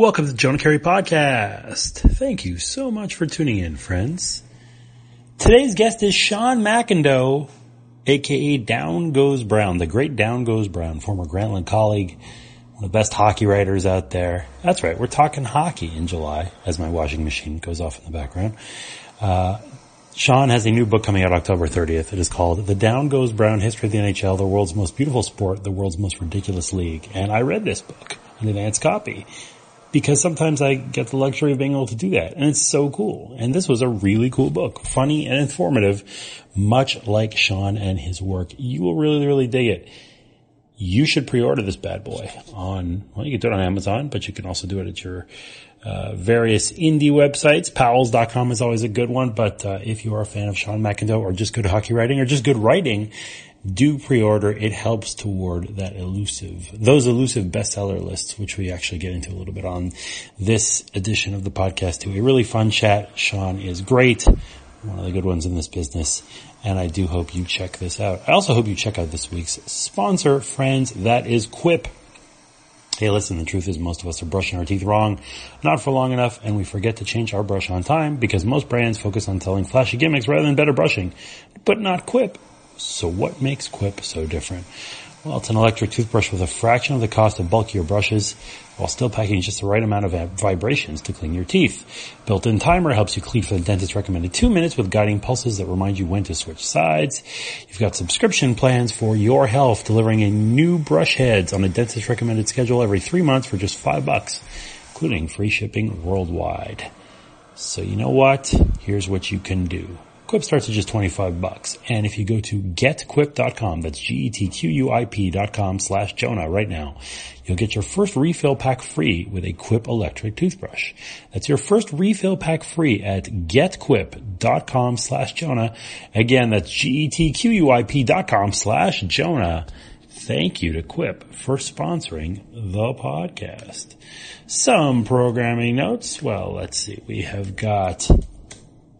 Welcome to the Jonah Keri Podcast. Thank you so much for tuning in, friends. Today's guest is Sean McIndoe, a.k.a. Down Goes Brown, the great Down Goes Brown, former Grantland colleague, one of the best hockey writers out there. That's right, we're talking hockey in July, as my washing machine goes off in the background. Sean has a new book coming out October 30th. It is called The Down Goes Brown History of the NHL, the world's most beautiful sport, the world's most ridiculous league. And I read this book, an advance copy, because sometimes I get the luxury of being able to do that. And it's so cool. And this was a really cool book, funny and informative, much like Sean and his work. You will really, really dig it. You should pre-order this bad boy on, well, you can do it on Amazon, but you can also do it at your various indie websites. Powell's.com is always a good one, but if you are a fan of Sean McIndoe or just good hockey writing or just good writing, do pre-order. It helps toward that elusive bestseller lists, which we actually get into a little bit on this edition of the podcast too. A really fun chat. Sean is great. One of the good ones in this business. And I do hope you check this out. I also hope you check out this week's sponsor, friends. That is Quip. Hey, listen, the truth is most of us are brushing our teeth wrong, not for long enough, and we forget to change our brush on time because most brands focus on selling flashy gimmicks rather than better brushing, but not Quip. So what makes Quip so different? Well, it's an electric toothbrush with a fraction of the cost of bulkier brushes while still packing just the right amount of vibrations to clean your teeth. Built-in timer helps you clean for the dentist's recommended 2 minutes with guiding pulses that remind you when to switch sides. You've got subscription plans for your health, delivering a new brush heads on a dentist's recommended schedule every 3 months for just $5, including free shipping worldwide. So you know what? Here's what you can do. Quip starts at just $25. And if you go to getquip.com, that's GETQUIP.com/Jonah right now, you'll get your first refill pack free with a Quip electric toothbrush. That's your first refill pack free at getquip.com/Jonah. Again, that's GETQUIP.com/Jonah. Thank you to Quip for sponsoring the podcast. Some programming notes. Well, let's see. We have got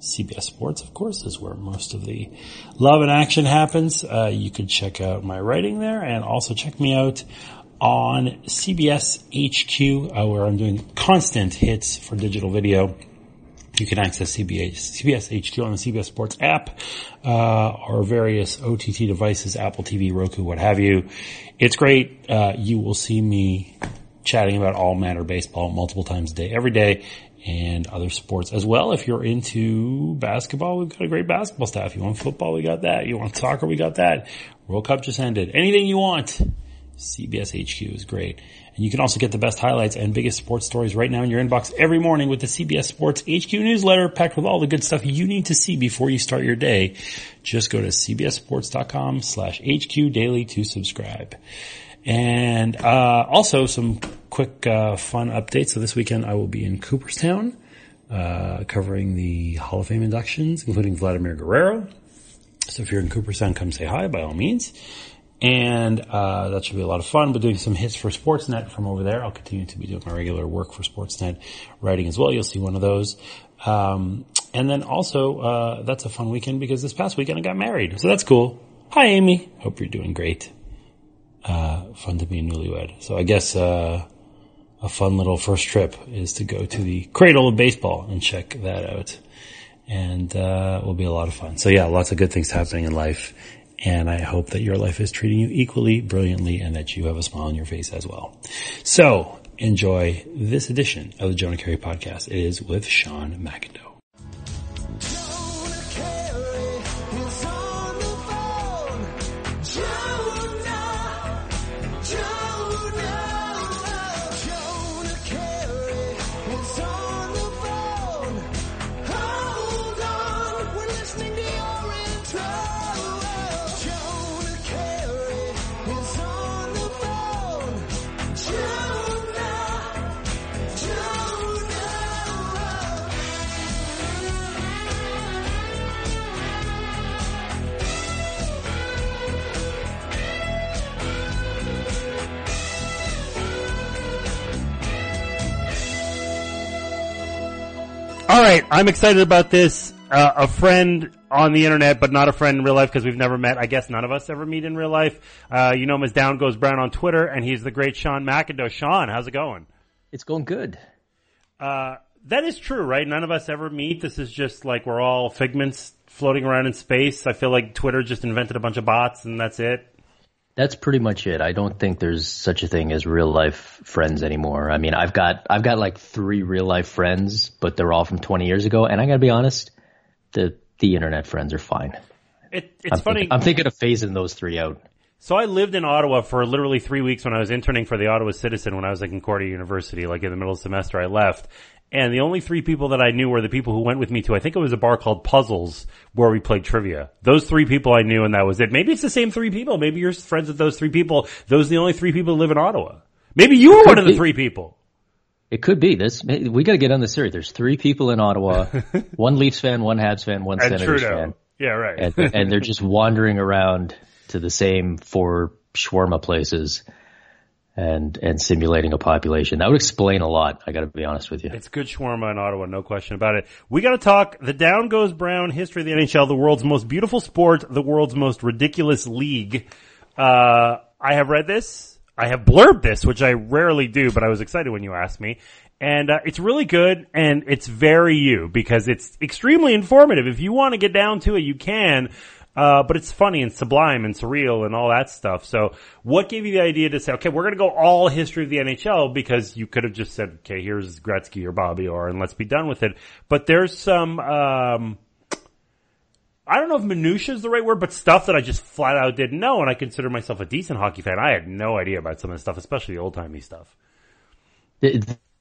CBS Sports, of course, is where most of the love and action happens. You can check out my writing there and also check me out on CBS HQ, where I'm doing constant hits for digital video. You can access CBS HQ on the CBS Sports app, or various OTT devices, Apple TV, Roku, what have you. It's great. You will see me chatting about all manner baseball multiple times a day, every day, and other sports as well. If you're into basketball, we've got a great basketball staff. You want football, we got that. You want soccer, we got that. World Cup just ended. Anything you want, CBS HQ is great. And you can also get the best highlights and biggest sports stories right now in your inbox every morning with the CBS Sports HQ newsletter, packed with all the good stuff you need to see before you start your day. Just go to cbssports.com/HQ daily to subscribe. And also some quick fun updates. So this weekend I will be in Cooperstown covering the Hall of Fame inductions, including Vladimir Guerrero. So if you're in Cooperstown, come say hi by all means. And that should be a lot of fun. But doing some hits for Sportsnet from over there. I'll continue to be doing my regular work for Sportsnet writing as well. You'll see one of those. And then also that's a fun weekend because this past weekend I got married. So that's cool. Hi, Amy. Hope you're doing great. Fun to be a newlywed. So I guess a fun little first trip is to go to the Cradle of Baseball and check that out. And it will be a lot of fun. So yeah, lots of good things happening in life. And I hope that your life is treating you equally brilliantly and that you have a smile on your face as well. So enjoy this edition of the Jonah Keri Podcast. It is with Sean McIndoe. All right, I'm excited about this. A friend on the internet, but not a friend in real life because we've never met. I guess none of us ever meet in real life. You know him as Down Goes Brown on Twitter, and he's the great Sean McIndoe. Sean, how's it going? It's going good. That is true, right? None of us ever meet. This is just like we're all figments floating around in space. I feel like Twitter just invented a bunch of bots and that's it. That's pretty much it. I don't think there's such a thing as real life friends anymore. I mean, I've got like 3 real life friends, but they're all from 20 years ago. And I gotta be honest, the internet friends are fine. It's funny. I'm thinking of phasing those 3 out. So I lived in Ottawa for literally 3 weeks when I was interning for the Ottawa Citizen when I was at Concordia University, like in the middle of the semester I left. And the only 3 people that I knew were the people who went with me to, I think it was a bar called Puzzles where we played trivia. Those 3 people I knew and that was it. Maybe it's the same 3 people. Maybe you're friends with those 3 people. Those are the only 3 people who live in Ottawa. Maybe you were one of the 3 people. It could be. We gotta get on this series. There's 3 people in Ottawa. 1 Leafs fan, 1 Habs fan, 1 Senators fan. Yeah, right. and they're just wandering around to the same 4 shawarma places. And simulating a population. That would explain a lot, I gotta be honest with you. It's good shawarma in Ottawa, no question about it. We gotta talk the Down Goes Brown history of the NHL, the world's most beautiful sport, the world's most ridiculous league. I have read this. I have blurbed this, which I rarely do, but I was excited when you asked me. And it's really good, and it's very you, because it's extremely informative. If you want to get down to it, you can. But it's funny and sublime and surreal and all that stuff. So what gave you the idea to say, okay, we're going to go all history of the NHL, because you could have just said, okay, here's Gretzky or Bobby Orr and let's be done with it. But there's some, I don't know if minutia is the right word, but stuff that I just flat out didn't know. And I consider myself a decent hockey fan. I had no idea about some of the stuff, especially the old timey stuff.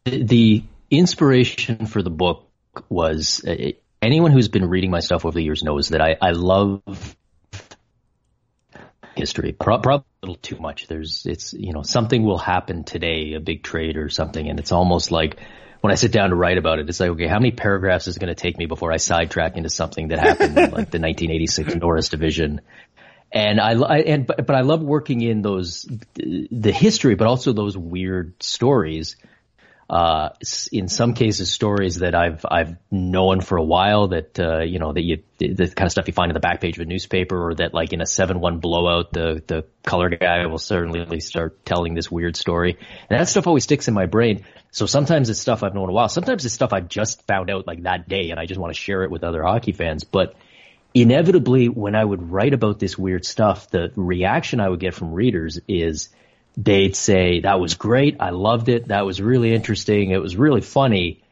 The inspiration for the book was, anyone who's been reading my stuff over the years knows that I love history, probably a little too much. Something will happen today, a big trade or something, and it's almost like when I sit down to write about it, it's like, okay, how many paragraphs is it going to take me before I sidetrack into something that happened in like the 1986 Norris Division? And but I love working in those, the history, but also those weird stories. In some cases, stories that I've known for a while that, the kind of stuff you find in the back page of a newspaper, or that like in a 7-1 blowout, the color guy will certainly start telling this weird story. And that stuff always sticks in my brain. So sometimes it's stuff I've known a while. Sometimes it's stuff I just found out like that day and I just want to share it with other hockey fans. But inevitably, when I would write about this weird stuff, the reaction I would get from readers is, they'd say, that was great, I loved it, that was really interesting, it was really funny.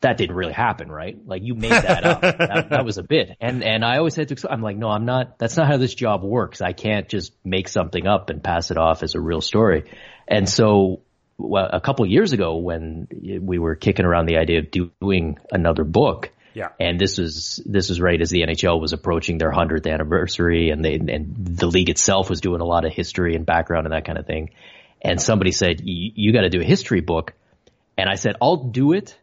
That didn't really happen, right? Like, you made that up. That was a bit. And I always had to explain, I'm like, no, I'm not, that's not how this job works. I can't just make something up and pass it off as a real story. And so, a couple of years ago, when we were kicking around the idea of doing another book, yeah. And this was right as the NHL was approaching their 100th anniversary, and the league itself was doing a lot of history and background and that kind of thing. And somebody said, you got to do a history book. And I said, I'll do it,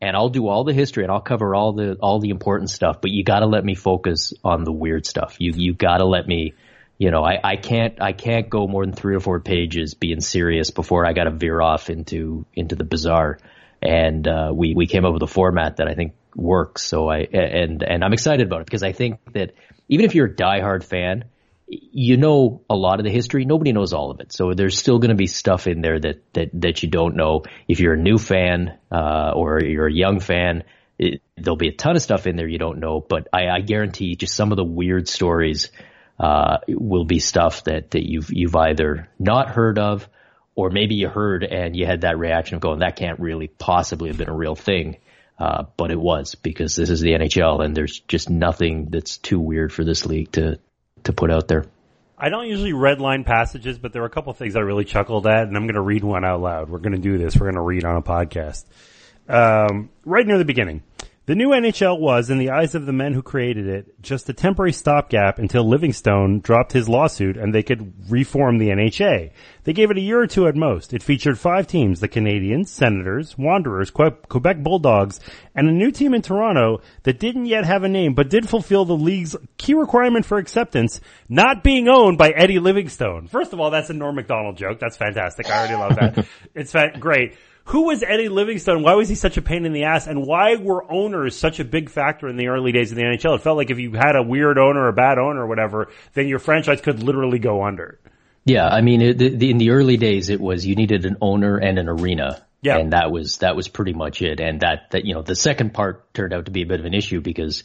and I'll do all the history, and I'll cover all the important stuff. But you got to let me focus on the weird stuff. You got to let me, I can't go more than 3 or 4 pages being serious before I got to veer off into the bizarre. And we came up with a format that I think works. So and I'm excited about it, because I think that even if you're a diehard fan, you know a lot of the history. Nobody knows all of it. So there's still going to be stuff in there that you don't know. If you're a new fan, or you're a young fan, there'll be a ton of stuff in there you don't know. But I guarantee just some of the weird stories, will be stuff that you've either not heard of, or maybe you heard and you had that reaction of going, that can't really possibly have been a real thing. But it was, because this is the NHL and there's just nothing that's too weird for this league to put out there. I don't usually redline passages, but there were a couple of things I really chuckled at, and I'm going to read one out loud. We're going to do this. We're going to read on a podcast. Right near the beginning. The new NHL was, in the eyes of the men who created it, just a temporary stopgap until Livingstone dropped his lawsuit and they could reform the NHA. They gave it a year or 2 at most. It featured 5 teams, the Canadiens, Senators, Wanderers, Quebec Bulldogs, and a new team in Toronto that didn't yet have a name but did fulfill the league's key requirement for acceptance, not being owned by Eddie Livingstone. First of all, that's a Norm Macdonald joke. That's fantastic. I already love that. It's great. Who was Eddie Livingstone? Why was he such a pain in the ass? And why were owners such a big factor in the early days of the NHL? It felt like if you had a weird owner or a bad owner or whatever, then your franchise could literally go under. Yeah, I mean, in the early days, it was you needed an owner and an arena. Yeah. And that was pretty much it. And that, you know, the second part turned out to be a bit of an issue because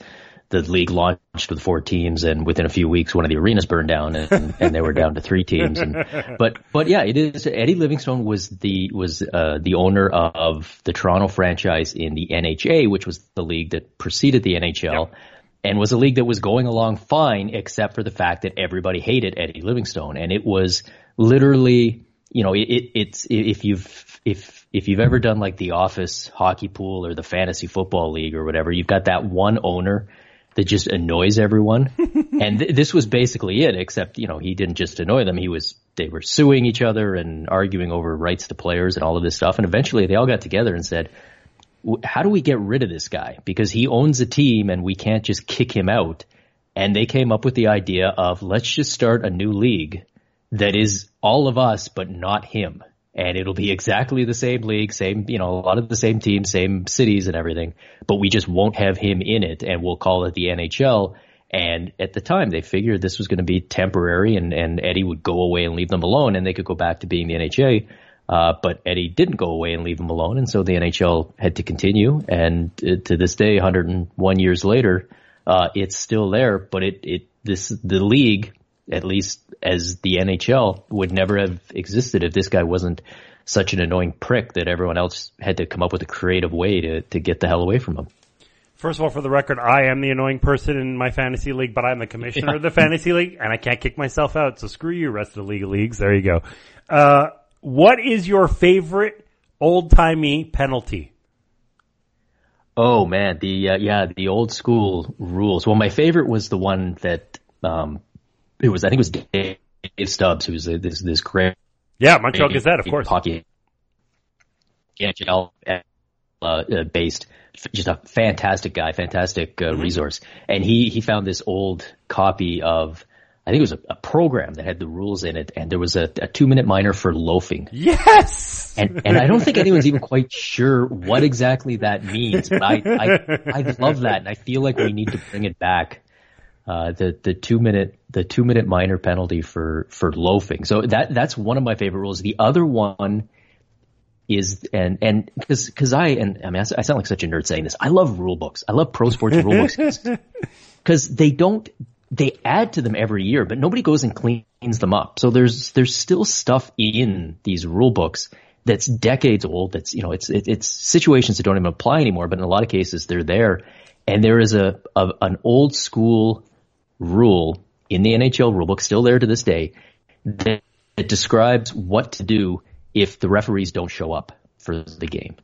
the league launched with 4 teams, and within a few weeks, one of the arenas burned down, and they were down to 3 teams. But yeah, it is. Eddie Livingstone was the owner of the Toronto franchise in the NHA, which was the league that preceded the NHL, yeah. and was a league that was going along fine, except for the fact that everybody hated Eddie Livingstone, and it was literally, you know, it's if you've ever done like the office hockey pool or the fantasy football league or whatever, you've got that one owner that just annoys everyone. And this was basically it, except, you know, he didn't just annoy them. They were suing each other and arguing over rights to players and all of this stuff. And eventually they all got together and said, how do we get rid of this guy? Because he owns a team and we can't just kick him out. And they came up with the idea of, let's just start a new league that is all of us, but not him. And it'll be exactly the same league, same, you know, a lot of the same teams, same cities and everything, but we just won't have him in it, and we'll call it the NHL. And at the time, they figured this was going to be temporary, and Eddie would go away and leave them alone, and they could go back to being the NHA. But Eddie didn't go away and leave them alone, and so the NHL had to continue. And to this day, 101 years later, it's still there, but the league, at least as the NHL, would never have existed if this guy wasn't such an annoying prick that everyone else had to come up with a creative way to get the hell away from him. First of all, for the record, I am the annoying person in my fantasy league, but I'm the commissioner of the fantasy league, and I can't kick myself out, so screw you, rest of the leagues. There you go. What is your favorite old-timey penalty? Oh, man, the old school rules. Well, my favorite was the one that I think it was Dave Stubbs, who was this great. Yeah, Montreal Gazette, of course. Hockey, NHL based, just a fantastic guy, fantastic resource. And he found this old copy of, I think it was a program that had the rules in it, and there was a 2-minute minor for loafing. Yes! And I don't think anyone's even quite sure what exactly that means, but I love that, and I feel like we need to bring it back. The two minute minor penalty for loafing. So that's one of my favorite rules. The other one is, and cause I sound like such a nerd saying this. I love rule books. I love pro sports rule books because they add to them every year, but nobody goes and cleans them up. So there's still stuff in these rule books that's decades old. That's, you know, it's situations that don't even apply anymore, but in a lot of cases they're there. And there is an old school rule in the NHL rulebook, still there to this day, that describes what to do if the referees don't show up for the game.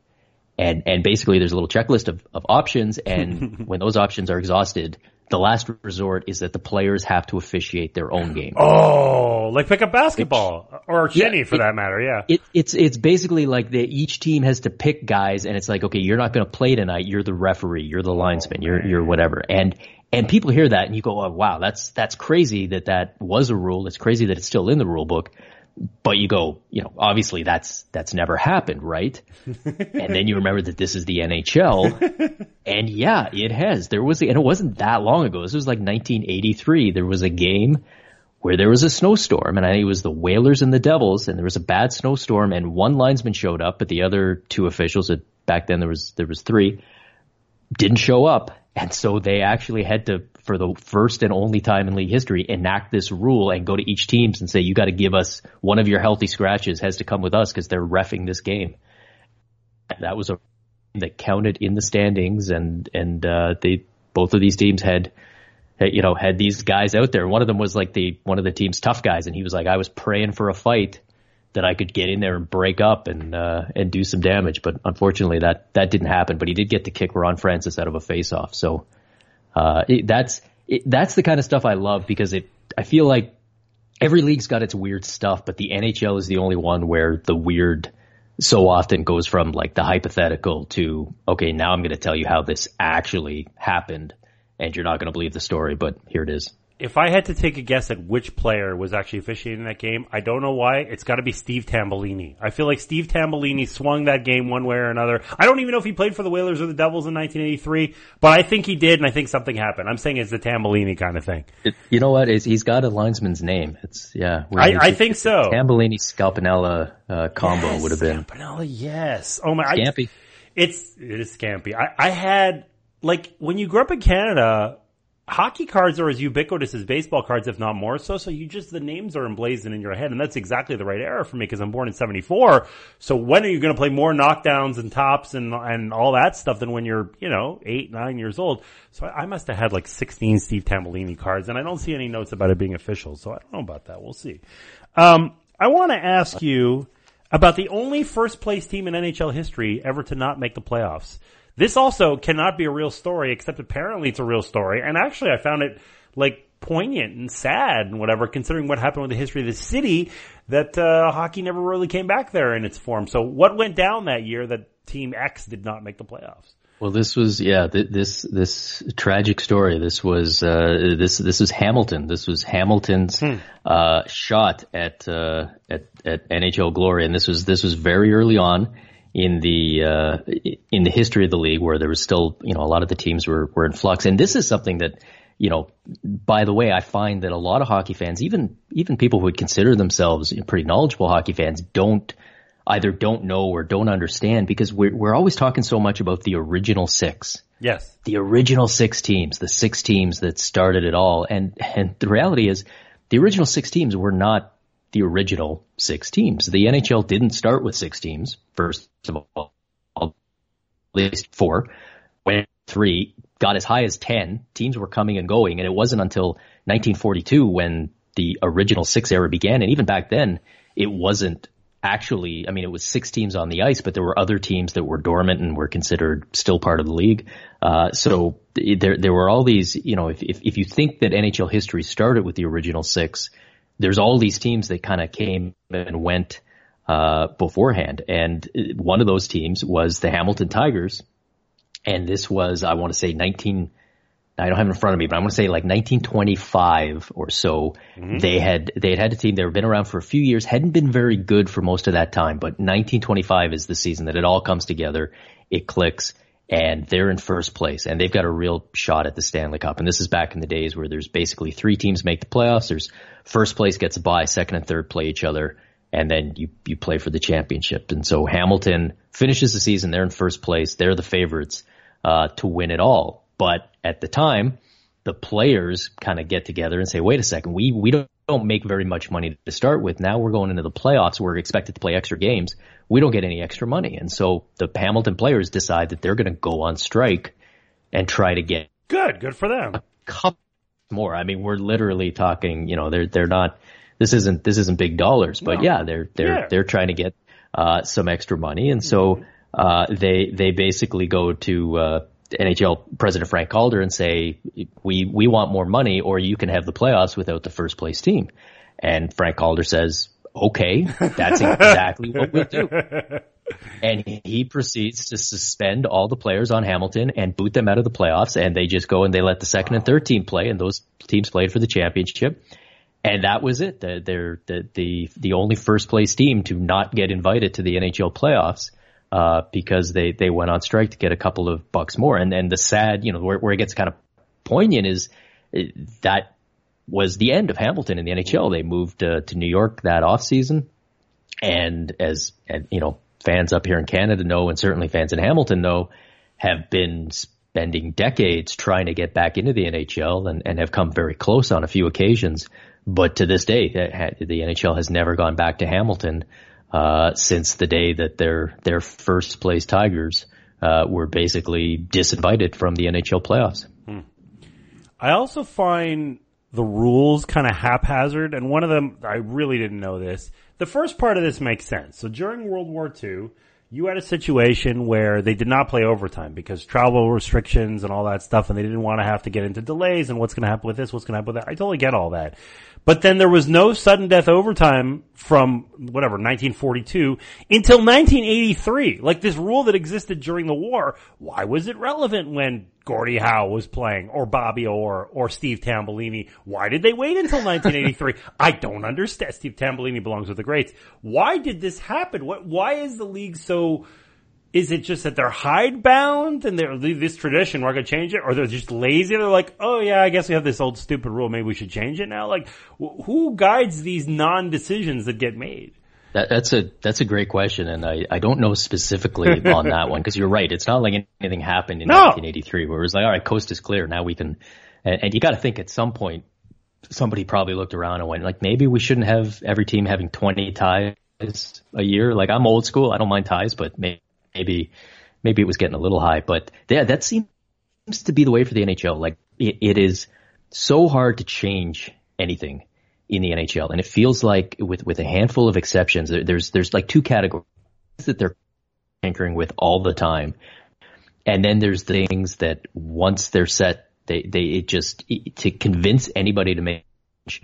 And basically there's a little checklist of options, and when those options are exhausted, the last resort is that the players have to officiate their own game. Oh, like pick up basketball or shinny for that matter, yeah. It's basically like each team has to pick guys, and it's like, okay, you're not going to play tonight. You're the referee. You're the linesman. You're whatever. And people hear that and you go, oh, wow, that's crazy that was a rule. It's crazy that it's still in the rule book. But you go, you know, obviously that's never happened, right? And then you remember that this is the NHL, and yeah, it has. And it wasn't that long ago. This was like 1983. There was a game where there was a snowstorm, and it was the Whalers and the Devils, and there was a bad snowstorm, and one linesman showed up, but the other 2 officials, back then there was 3, didn't show up. And so they actually had to, for the first and only time in league history, enact this rule and go to each team and say, you got to give us one of your healthy scratches has to come with us because they're reffing this game. And that was a game that counted in the standings, and they, both of these teams had these guys out there. One of them was like one of the team's tough guys, and he was like, I was praying for a fight that I could get in there and break up and do some damage. But unfortunately that didn't happen, but he did get to kick Ron Francis out of a face-off. So, that's the kind of stuff I love because I feel like every league's got its weird stuff, but the NHL is the only one where the weird so often goes from like the hypothetical to, okay, now I'm going to tell you how this actually happened and you're not going to believe the story, but here it is. If I had to take a guess at which player was actually officiating that game, I don't know why. It's got to be Steve Tambellini. I feel like Steve Tambellini swung that game one way or another. I don't even know if he played for the Whalers or the Devils in 1983, but I think he did, and I think something happened. I'm saying it's the Tambellini kind of thing. You know what? He's got a linesman's name. I think so. Tambellini Scampanella combo would have been. Scampanella, yes. Oh my! Scampy. It is Scampy. I had, like, when you grew up in Canada, hockey cards are as ubiquitous as baseball cards, if not more so. So you just, the names are emblazoned in your head. And that's exactly the right era for me because I'm born in 74. So when are you going to play more knockdowns and tops and all that stuff than when you're, 8, 9 years old? So I must have had like 16 Steve Tambellini cards, and I don't see any notes about it being official. So I don't know about that. We'll see. I want to ask you about the only first place team in NHL history ever to not make the playoffs. This also cannot be a real story, except apparently it's a real story. And actually I found it like poignant and sad and whatever, considering what happened with the history of the city, that hockey never really came back there in its form. So what went down that year that Team X did not make the playoffs? Well, this was, this tragic story. This was, this is Hamilton. This was Hamilton's, shot at NHL glory. And this was very early on in the history of the league, where there was still, a lot of the teams were in flux. And this is something that, by the way, I find that a lot of hockey fans, even people who would consider themselves pretty knowledgeable hockey fans, don't know or don't understand, because we're always talking so much about the original six. Yes. The original six teams, the six teams that started it all. And the reality is the original six teams were not the original six teams. The NHL didn't start with six teams, first of all. At least 4, went 3, got as high as 10. Teams were coming and going, and it wasn't until 1942 when the original six era began. And even back then, it wasn't actually, it was six teams on the ice, but there were other teams that were dormant and were considered still part of the league. So there were all these, if you think that NHL history started with the original six, there's all these teams that kind of came and went beforehand. And one of those teams was the Hamilton Tigers. And this was, I want to say, I don't have it in front of me, but I want to say like 1925 or so. Mm-hmm. They had a team that had been around for a few years, hadn't been very good for most of that time, but 1925 is the season that it all comes together, it clicks, and they're in first place, and they've got a real shot at the Stanley Cup. And this is back in the days where there's basically 3 teams make the playoffs. There's first place gets a bye, second and third play each other, and then you play for the championship. And so Hamilton finishes the season, they're in first place, they're the favorites to win it all. But at the time, the players kind of get together and say, wait a second, we don't make very much money to start with. Now we're going into the playoffs. We're expected to play extra games. We don't get any extra money. And so the Hamilton players decide that they're going to go on strike and try to get good for them. A couple more. We're literally talking, they're not, this isn't big dollars, but no. They're trying to get some extra money. And so they basically go to NHL President Frank Calder and say, we want more money, or you can have the playoffs without the first place team. And Frank Calder says, okay, that's exactly what we'll do. And he proceeds to suspend all the players on Hamilton and boot them out of the playoffs. And they just go and they let the second and third team play. And those teams played for the championship. And that was it. They're the only first place team to not get invited to the NHL playoffs. Because they went on strike to get a couple of bucks more. And the sad, where it gets kind of poignant is that was the end of Hamilton in the NHL. They moved to New York that offseason. And as fans up here in Canada know, and certainly fans in Hamilton know, have been spending decades trying to get back into the NHL and have come very close on a few occasions. But to this day, the NHL has never gone back to Hamilton. Since the day that their first place Tigers were basically disinvited from the NHL playoffs. I also find the rules kind of haphazard, and one of them, I really didn't know this. The first part of this makes sense. So during World War II, you had a situation where they did not play overtime because travel restrictions and all that stuff, and they didn't want to have to get into delays and what's going to happen with this, what's going to happen with that. I totally get all that. But then there was no sudden death overtime from, 1942 until 1983. Like, this rule that existed during the war, why was it relevant when Gordie Howe was playing, or Bobby Orr, or Steve Tambellini. Why did they wait until 1983? I don't understand. Steve Tambellini belongs with the greats. Why did this happen? Why is the league so, is it just that they're hidebound and they're this tradition, we're going to change it? Or they're just lazy? They're like, oh yeah, I guess we have this old stupid rule. Maybe we should change it now. Like, who guides these non-decisions that get made? That's a great question, and I don't know specifically on that one, because you're right. It's not like anything happened in 1983 where it was like, all right, coast is clear, now we can. And you got to think at some point somebody probably looked around and went like, maybe we shouldn't have every team having 20 ties a year. Like, I'm old school, I don't mind ties, but maybe it was getting a little high. But yeah, that seems to be the way for the NHL. Like, it is so hard to change anything in the NHL, and it feels like with a handful of exceptions, there's like two categories that they're tinkering with all the time, and then there's the things that once they're set, it just to convince anybody to make change,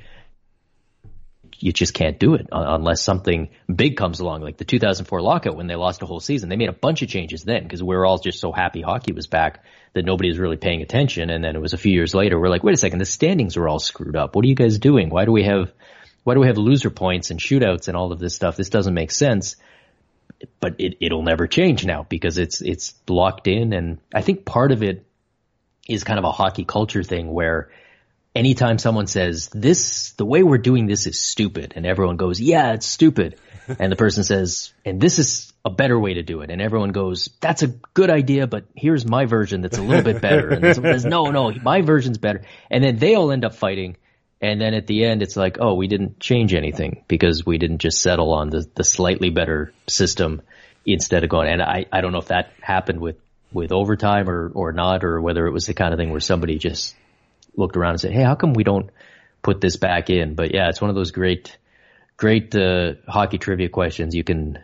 you just can't do it unless something big comes along, like the 2004 lockout when they lost a whole season. They made a bunch of changes then because we were all just so happy hockey was back that nobody was really paying attention. And then it was a few years later, we're like, wait a second, the standings are all screwed up. What are you guys doing? Why do we have loser points and shootouts and all of this stuff? This doesn't make sense. But it'll never change now because it's locked in. And I think part of it is kind of a hockey culture thing where anytime someone says the way we're doing this is stupid, and everyone goes, yeah, it's stupid. And the person says, and this is a better way to do it. And everyone goes, that's a good idea, but here's my version that's a little bit better. And someone says, no, my version's better. And then they all end up fighting. And then at the end, it's like, oh, we didn't change anything because we didn't just settle on the slightly better system instead of going. And I don't know if that happened with overtime or not, or whether it was the kind of thing where somebody just looked around and said, hey, how come we don't put this back in? But yeah, it's one of those great hockey trivia questions you can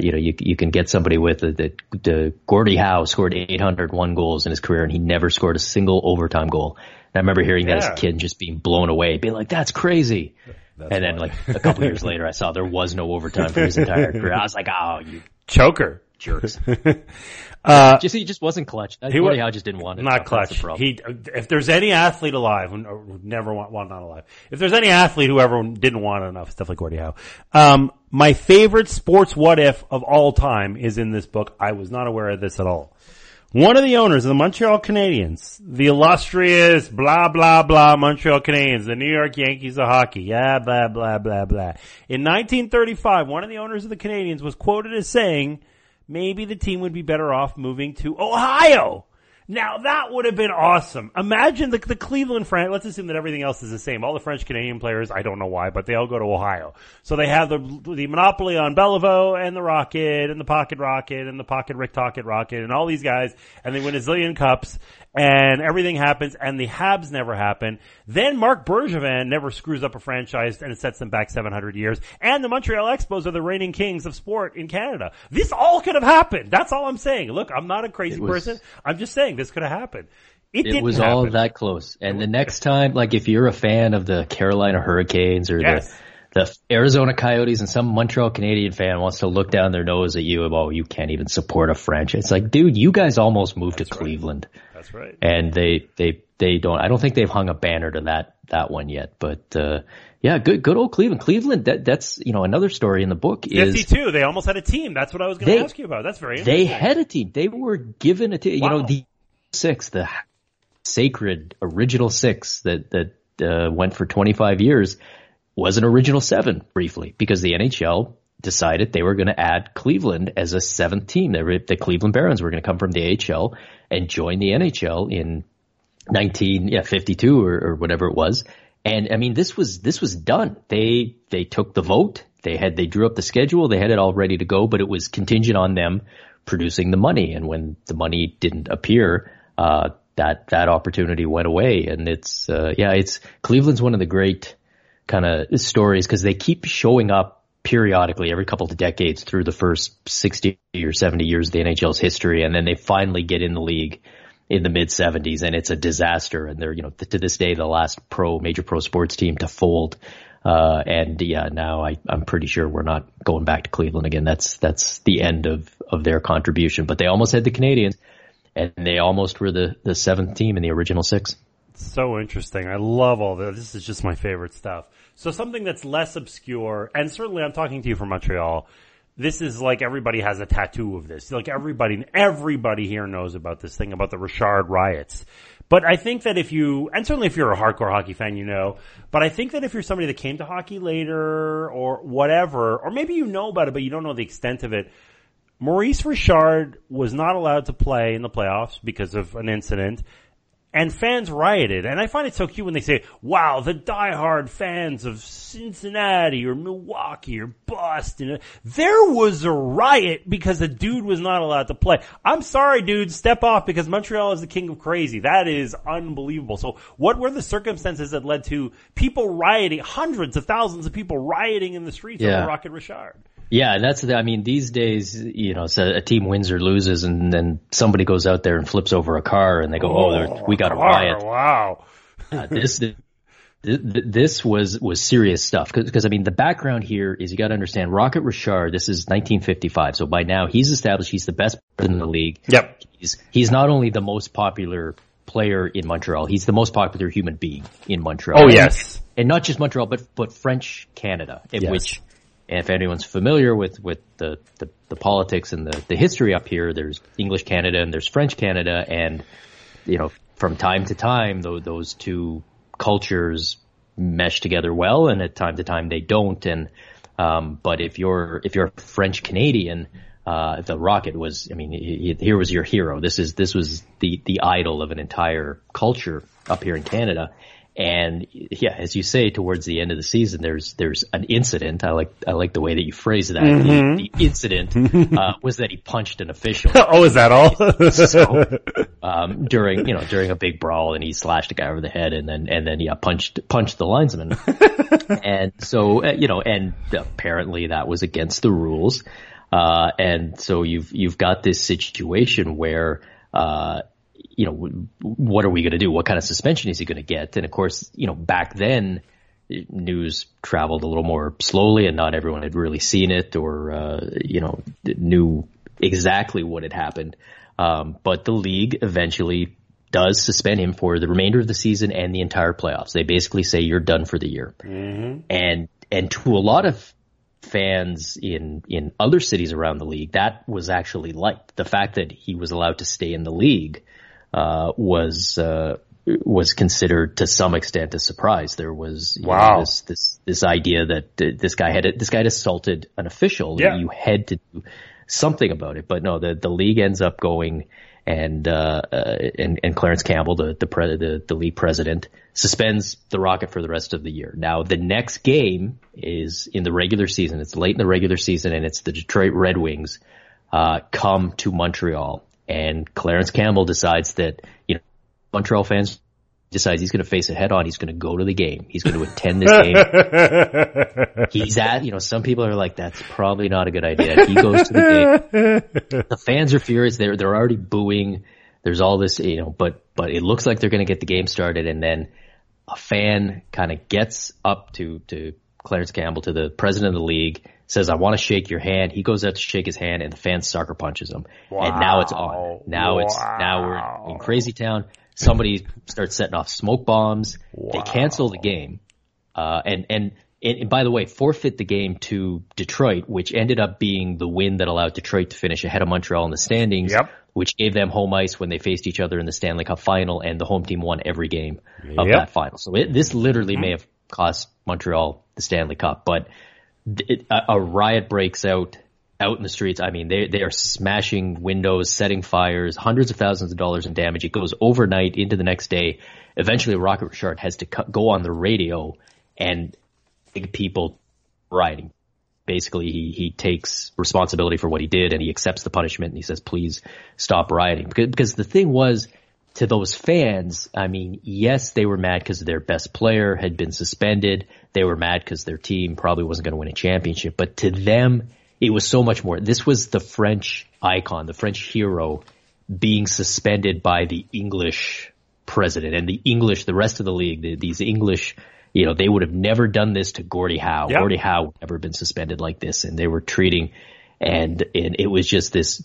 you can get somebody with that Gordie Howe scored 801 goals in his career and he never scored a single overtime goal. And I remember hearing that as a kid and just being blown away, being like, that's crazy. And then like a couple years later I saw there was no overtime for his entire career. I was like, oh, you choker. Jerks. He just wasn't clutch. Gordie Howe just didn't want it. Not clutch. That's the problem. If there's any athlete alive, if there's any athlete who ever didn't want it enough, it's definitely Gordie Howe. My favorite sports what if of all time is in this book. I was not aware of this at all. One of the owners of the Montreal Canadiens, the illustrious blah, blah, blah Montreal Canadiens, the New York Yankees of hockey, yeah, blah, blah, blah, blah. In 1935, one of the owners of the Canadiens was quoted as saying, maybe the team would be better off moving to Ohio. Now, that would have been awesome. Imagine the Cleveland French. Let's assume that everything else is the same. All the French-Canadian players, I don't know why, but they all go to Ohio. So they have the monopoly on Beliveau and the Rocket and the Pocket Rocket and the Pocket Rick Tocket Rocket and all these guys. And they win a zillion cups. And everything happens. And the Habs never happen. Then Marc Bergevin never screws up a franchise and it sets them back 700 years. And the Montreal Expos are the reigning kings of sport in Canada. This all could have happened. That's all I'm saying. Look, I'm not a crazy person. I'm just saying this could have happened. It didn't happen. All that close. And the next time, like if you're a fan of the Carolina Hurricanes or the Arizona Coyotes and some Montreal Canadian fan wants to look down their nose at you, oh, you can't even support a franchise. It's like, dude, you guys almost moved to Cleveland. That's right. And they don't. I don't think they've hung a banner to that one yet. But yeah, good old Cleveland. Cleveland. That's another story in the book is 52. They almost had a team. That's what I was going to ask you about. That's very interesting. They had a team. They were given a team. Wow. The six, the sacred original six that went for 25 years. Was an original seven briefly because the NHL decided they were going to add Cleveland as a seventh team. The Cleveland Barons were going to come from the AHL and join the NHL in 1952 or whatever it was. And I mean, this was done. They took the vote. They drew up the schedule. They had it all ready to go, but it was contingent on them producing the money. And when the money didn't appear, that opportunity went away. And it's Cleveland's one of the great kind of stories because they keep showing up periodically every couple of decades through the first 60 or 70 years of the NHL's history, and then they finally get in the league in the mid-70s, and it's a disaster. And they're to this day the last major pro sports team to fold. Now I'm pretty sure we're not going back to Cleveland again. That's the end of their contribution. But they almost had the Canadiens, and they almost were the seventh team in the original six. So interesting. I love all this. This is just my favorite stuff. So something that's less obscure, and certainly I'm talking to you from Montreal. This is like everybody has a tattoo of this. Like everybody here knows about this thing, about the Richard riots. But I think that if you, and certainly if you're a hardcore hockey fan, you know, but I think that if you're somebody that came to hockey later or whatever, or maybe you know about it, but you don't know the extent of it, Maurice Richard was not allowed to play in the playoffs because of an incident, and fans rioted. And I find it so cute when they say, wow, the diehard fans of Cincinnati or Milwaukee or Boston, there was a riot because a dude was not allowed to play. I'm sorry, dude, step off, because Montreal is the king of crazy. That is unbelievable. So what were the circumstances that led to people rioting, hundreds of thousands of people rioting in the streets of Rocket Richard? Yeah, and that's, I mean, these days, you know, so a team wins or loses, and then somebody goes out there and flips over a car, and they go, "Oh, we got a riot!" Wow, this was serious stuff. Because I mean, the background here is, you got to understand, Rocket Richard. This is 1955, so by now he's established. He's the best player in the league. Yep, he's not only the most popular player in Montreal, he's the most popular human being in Montreal. Oh yes, and not just Montreal, but French Canada, in which. And if anyone's familiar with the politics and the history up here, there's English Canada and there's French Canada, and you know, from time to time those two cultures mesh together well, and at time to time they don't. And but if you're a French Canadian, the Rocket was, I mean, here was your hero. This was the idol of an entire culture up here in Canada. And yeah, as you say, towards the end of the season, there's an incident. I like the way that you phrase that. Mm-hmm. The incident was that he punched an official. Oh, is that all? So, during a big brawl, and he slashed a guy over the head, and then punched the linesman. And so and apparently that was against the rules. And so you've got this situation where what are we going to do? What kind of suspension is he going to get? And of course, back then news traveled a little more slowly, and not everyone had really seen it or, knew exactly what had happened. But the league eventually does suspend him for the remainder of the season and the entire playoffs. They basically say you're done for the year. Mm-hmm. And to a lot of fans in other cities around the league, that was actually liked. The fact that he was allowed to stay in the league was considered to some extent a surprise. There was this idea that this guy had assaulted an official. Yeah. You had to do something about it. But no, the league ends up going and Clarence Campbell, the league president, suspends the Rocket for the rest of the year. Now the next game is in the regular season. It's late in the regular season, and it's the Detroit Red Wings come to Montreal. And Clarence Campbell decides that, Montreal fans, decides he's going to face it head on. He's going to go to the game. He's going to attend this game. He's at, some people are like, that's probably not a good idea. He goes to the game. The fans are furious. They're already booing. There's all this, but it looks like they're going to get the game started. And then a fan kind of gets up to Clarence Campbell, to the president of the league, says, I want to shake your hand. He goes out to shake his hand, and the fan sucker punches him. Wow. And now it's on. Now we're in crazy town. Somebody starts setting off smoke bombs. Wow. They cancel the game. And by the way, forfeit the game to Detroit, which ended up being the win that allowed Detroit to finish ahead of Montreal in the standings, which gave them home ice when they faced each other in the Stanley Cup final, and the home team won every game of that final. So this literally may have cost Montreal the Stanley Cup, but a riot breaks out in the streets. I mean, they are smashing windows, setting fires, hundreds of thousands of dollars in damage. It goes overnight into the next day. Eventually, Rocket Richard has to go on the radio and beg people rioting. Basically, he takes responsibility for what he did, and he accepts the punishment, and he says, please stop rioting. Because the thing was, to those fans, I mean, yes, they were mad because their best player had been suspended. They were mad because their team probably wasn't going to win a championship. But to them, it was so much more. This was the French icon, the French hero, being suspended by the English president. And the rest of the league, these English, they would have never done this to Gordie Howe. Yep. Gordie Howe would never been suspended like this. And they were treating, and it was just this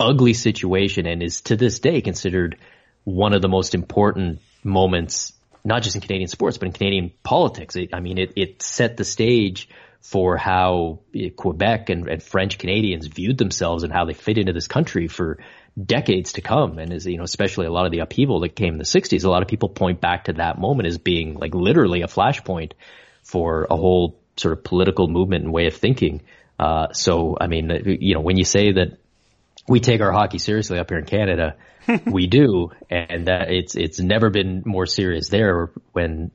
ugly situation and is to this day considered one of the most important moments, not just in Canadian sports, but in Canadian politics. It set the stage for how Quebec and French Canadians viewed themselves and how they fit into this country for decades to come. And as you know, especially a lot of the upheaval that came in the 60s, a lot of people point back to that moment as being like literally a flashpoint for a whole sort of political movement and way of thinking. So when you say that we take our hockey seriously up here in Canada, we do. And that it's never been more serious there when,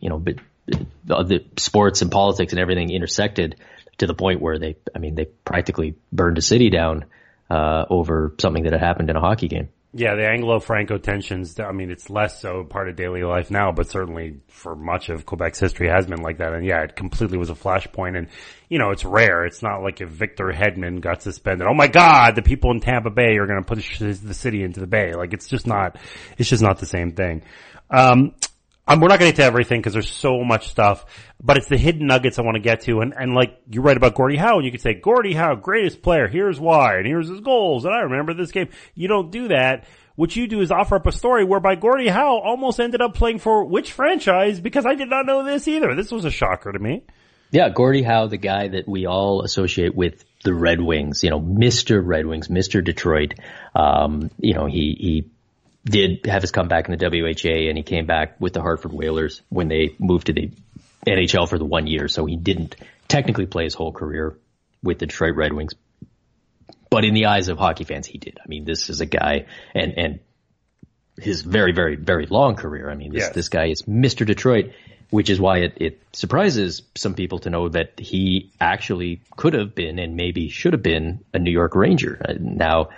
the sports and politics and everything intersected to the point where they practically burned a city down over something that had happened in a hockey game. Yeah, the Anglo-Franco tensions, it's less so part of daily life now, but certainly for much of Quebec's history has been like that. And yeah, it completely was a flashpoint. And, it's rare. It's not like if Victor Hedman got suspended, oh my God, the people in Tampa Bay are going to push the city into the bay. Like, it's just not the same thing. We're not going to get to everything because there's so much stuff, but it's the hidden nuggets I want to get to. And like you write about Gordie Howe, and you could say, Gordie Howe, greatest player, here's why, and here's his goals, and I remember this game. You don't do that. What you do is offer up a story whereby Gordie Howe almost ended up playing for which franchise, because I did not know this either. This was a shocker to me. Yeah, Gordie Howe, the guy that we all associate with the Red Wings, Mr. Red Wings, Mr. Detroit. He did have his comeback in the WHA, and he came back with the Hartford Whalers when they moved to the NHL for the 1 year. So he didn't technically play his whole career with the Detroit Red Wings. But in the eyes of hockey fans, he did. This is a guy, and his very, very, very long career. This guy is Mr. Detroit, which is why it surprises some people to know that he actually could have been and maybe should have been a New York Ranger. Now,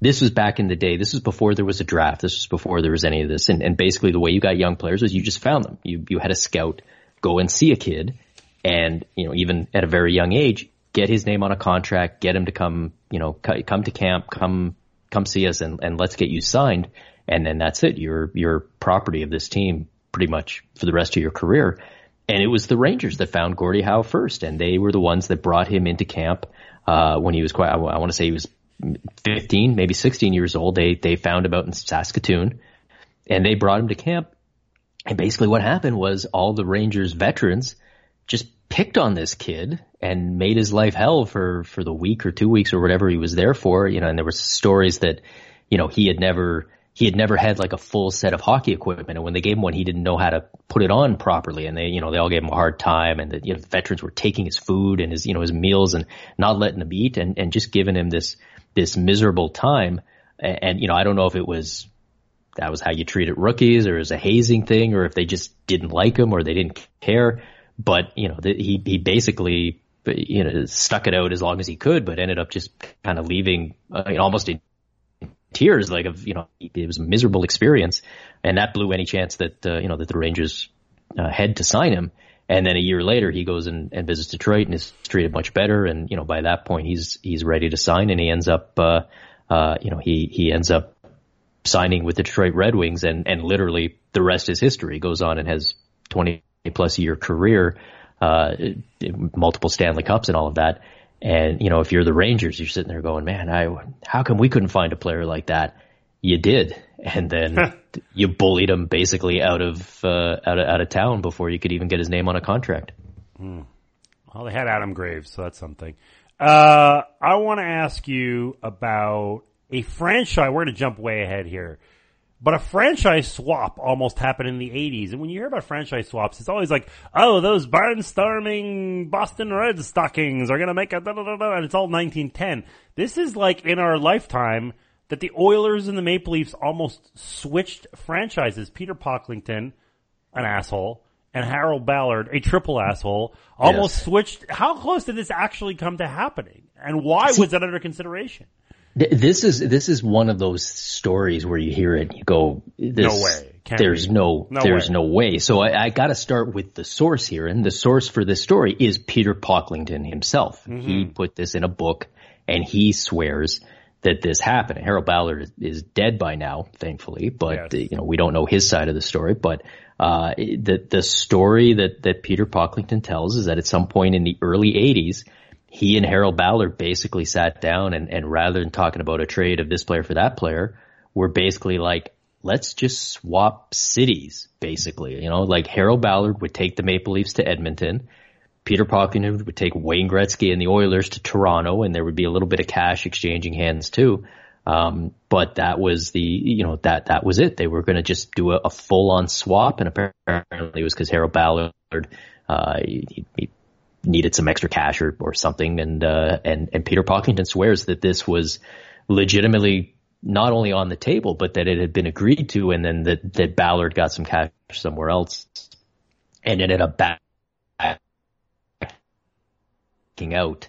this was back in the day. This was before there was a draft. This was before there was any of this. And basically the way you got young players was you just found them. You had a scout go and see a kid and, even at a very young age, get his name on a contract, get him to come, come to camp, come see us and let's get you signed. And then that's it. You're property of this team pretty much for the rest of your career. And it was the Rangers that found Gordie Howe first. And they were the ones that brought him into camp, when he was quite, I want to say he was 15, maybe 16 years old. They found him out in Saskatoon and they brought him to camp. And basically what happened was all the Rangers veterans just picked on this kid and made his life hell for the week or 2 weeks or whatever he was there for, and there were stories that, he had never had like a full set of hockey equipment. And when they gave him one, he didn't know how to put it on properly. And they all gave him a hard time. And the veterans were taking his food and his meals and not letting him eat and just giving him this miserable time. And, I don't know if that was how you treated rookies or as a hazing thing, or if they just didn't like him or they didn't care. But, he basically, stuck it out as long as he could, but ended up just kind of leaving almost in tears, like of, it was a miserable experience. And that blew any chance that, that the Rangers had to sign him. And then a year later, he goes and visits Detroit and is treated much better. And, by that point, he's ready to sign, and he ends up, he ends up signing with the Detroit Red Wings, and literally the rest is history. He goes on and has 20 plus year career, multiple Stanley Cups and all of that. And, if you're the Rangers, you're sitting there going, man, how come we couldn't find a player like that? You did. And then you bullied him basically out of town before you could even get his name on a contract. Mm. Well, they had Adam Graves, so that's something. I want to ask you about a franchise. We're going to jump way ahead here. But a franchise swap almost happened in the 80s. And when you hear about franchise swaps, it's always like, oh, those barnstorming Boston Red Stockings are going to make a da-da-da-da, and it's all 1910. This is like in our lifetime that the Oilers and the Maple Leafs almost switched franchises. Peter Pocklington, an asshole, and Harold Ballard, a triple asshole, almost switched. How close did this actually come to happening? And why was that under consideration? This is one of those stories where you hear it and you go, there's no way. So I got to start with the source here. And the source for this story is Peter Pocklington himself. Mm-hmm. He put this in a book and he swears that this happened. Harold Ballard is dead by now, thankfully, but we don't know his side of the story. But the story that Peter Pocklington tells is that at some point in the early 80s, he and Harold Ballard basically sat down and rather than talking about a trade of this player for that player, we're basically like, let's just swap cities, basically. You know, like Harold Ballard would take the Maple Leafs to Edmonton. Peter Pocklington would take Wayne Gretzky and the Oilers to Toronto, and there would be a little bit of cash exchanging hands too. But that was the, you know, that was it. They were going to just do a full on swap, and apparently it was because Harold Ballard, he needed some extra cash or something, and Peter Pocklington swears that this was legitimately not only on the table, but that it had been agreed to, and then that Ballard got some cash somewhere else and ended up backing out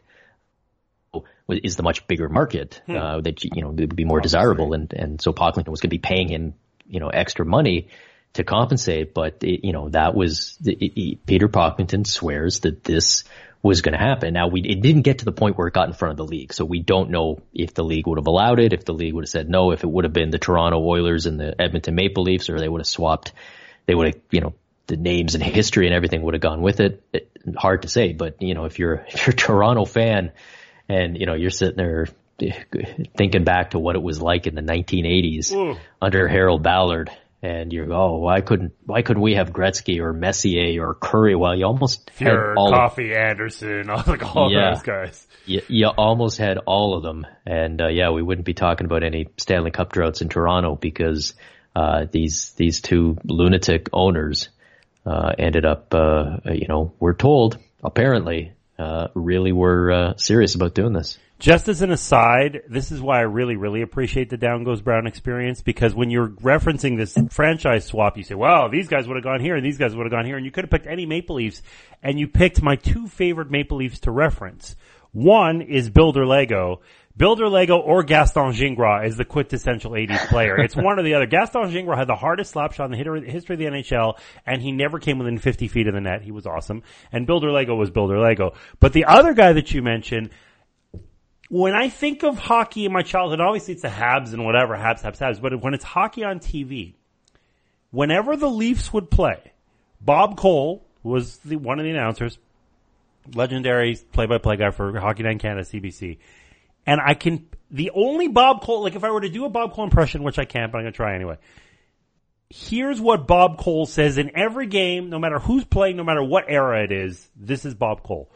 is the much bigger market that, you know, would be more desirable, and so Pocklington was going to be paying him, you know, extra money to compensate, but Peter Pocklington swears that this was going to happen. Now, it didn't get to the point where it got in front of the league, so we don't know if the league would have allowed it, if the league would have said no, if it would have been the Toronto Oilers and the Edmonton Maple Leafs, or they would have swapped, they would have, you know, the names and history and everything would have gone with it. Hard to say, but you know, if you're a Toronto fan and you know you're sitting there thinking back to what it was like in the 1980s under Harold Ballard. And you go, oh, why couldn't we have Gretzky or Messier or Curry? Well, you almost had all Coffee, Anderson, all those guys. You almost had all of them. And we wouldn't be talking about any Stanley Cup droughts in Toronto because these two lunatic owners ended up, you know, we're told apparently really were serious about doing this. Just as an aside, this is why I really, really appreciate the Down Goes Brown experience, because when you're referencing this franchise swap, you say, well, these guys would have gone here and these guys would have gone here, and you could have picked any Maple Leafs, and you picked my two favorite Maple Leafs to reference. One is Builder Lego. Builder Lego or Gaston Gingras is the quintessential 80s player. It's one or the other. Gaston Gingras had the hardest slap shot in the history of the NHL, and he never came within 50 feet of the net. He was awesome. And Builder Lego was Builder Lego. But the other guy that you mentioned, when I think of hockey in my childhood, obviously it's the Habs and whatever, Habs, but when it's hockey on TV, whenever the Leafs would play, Bob Cole was one of the announcers, legendary play-by-play guy for Hockey Night in Canada, CBC. And the only Bob Cole, like if I were to do a Bob Cole impression, which I can't, but I'm going to try anyway. Here's what Bob Cole says in every game, no matter who's playing, no matter what era it is. This is Bob Cole.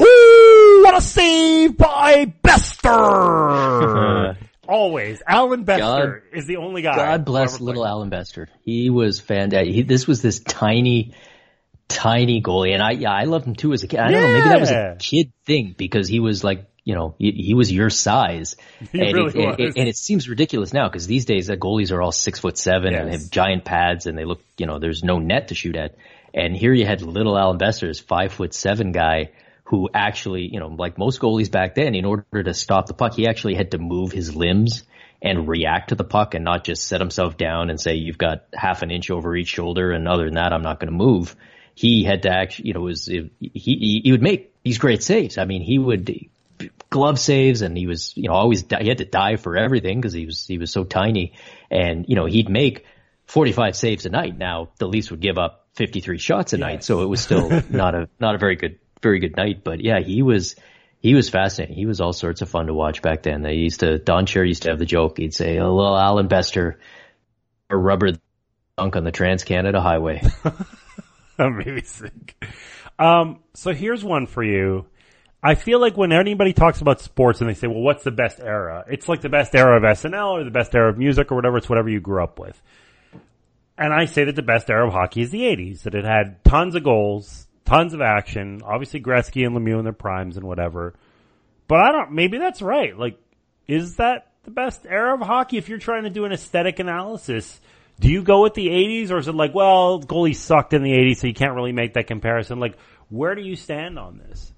Ooh, what a save by Bester! Always. Alan Bester is the only guy. God bless little Alan Bester. He was fantastic. This was this tiny goalie. And I loved him too as a kid. I don't know, maybe that was a kid thing because he was like, you know, he was your size. And it seems ridiculous now because these days the goalies are all 6'7" and have giant pads and they look, you know, there's no net to shoot at. And here you had little Alan Bester, this 5'7" guy who actually, you know, like most goalies back then, in order to stop the puck, he actually had to move his limbs and react to the puck and not just set himself down and say, you've got half an inch over each shoulder and other than that, I'm not going to move. He had to actually, you know, he would make these great saves. I mean, he would glove saves, and he was, you know, always he had to dive for everything because he was so tiny, and you know he'd make 45 saves a night. Now the Leafs would give up 53 shots a night, so it was still not a very good night. But yeah, he was fascinating. He was all sorts of fun to watch back then. Don Cherry used to have the joke. He'd say, "A little Alan Bester, a rubber dunk on the Trans Canada Highway." I'm really sick. So here's one for you. I feel like when anybody talks about sports and they say, well, what's the best era? It's like the best era of SNL or the best era of music or whatever. It's whatever you grew up with. And I say that the best era of hockey is the 80s, that it had tons of goals, tons of action, obviously Gretzky and Lemieux in their primes and whatever. But maybe that's right. Like, is that the best era of hockey? If you're trying to do an aesthetic analysis, do you go with the 80s or is it like, well, goalies sucked in the 80s, so you can't really make that comparison? Like, where do you stand on this?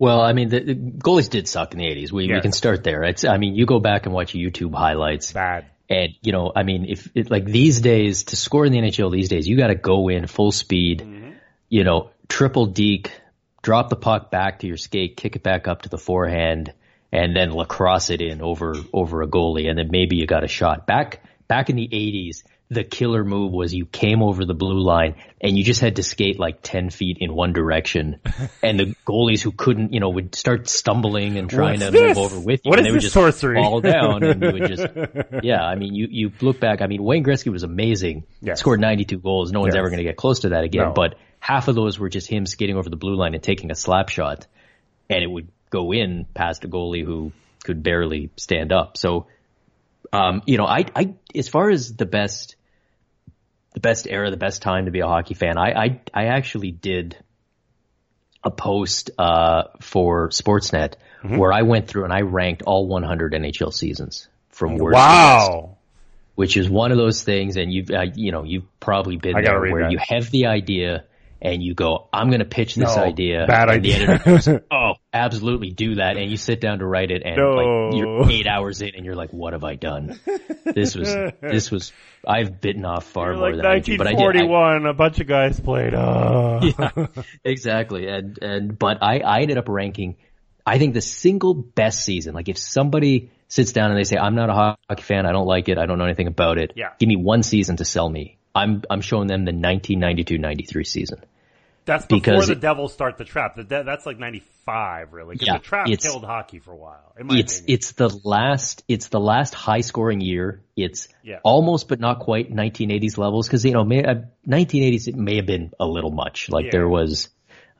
Well, I mean, the goalies did suck in the 80s. We can start there. You go back and watch YouTube highlights. Bad. And, you know, I mean, if these days, to score in the NHL these days, you got to go in full speed, you know, triple deke, drop the puck back to your skate, kick it back up to the forehand, and then lacrosse it in over a goalie. And then maybe you got a shot. Back in the 80s, the killer move was you came over the blue line and you just had to skate like 10 feet in one direction. And the goalies who couldn't, you know, would start stumbling and trying to move over with you. What and is they would just sorcery? Fall down and you would just, yeah, I mean, you look back. I mean, Wayne Gretzky was amazing. Yes. Scored 92 goals. No one's ever going to get close to that again. No. But half of those were just him skating over the blue line and taking a slap shot. And it would go in past a goalie who could barely stand up. So, you know, I as far as the best era, the best time to be a hockey fan, I actually did a post for Sportsnet where I went through and I ranked all 100 NHL seasons from worst to best, which is one of those things. And you've probably been there where you have the idea and you go, I'm going to pitch this idea. Bad idea. And the editor goes, oh, absolutely do that. And you sit down to write it and like, you're 8 hours in and you're like, what have I done? This was, I've bitten off far more than I did. But I did. 1941, a bunch of guys played. Yeah, exactly. But I ended up ranking, I think the single best season, like if somebody sits down and they say, I'm not a hockey fan. I don't like it. I don't know anything about it. Yeah. Give me one season to sell me. I'm showing them the 1992-93 season. That's before the Devils start the trap. That's like 95, really. Because the trap killed hockey for a while. It's the last high-scoring year. It's almost but not quite 1980s levels. Because, you know, 1980s, it may have been a little much. Like there was,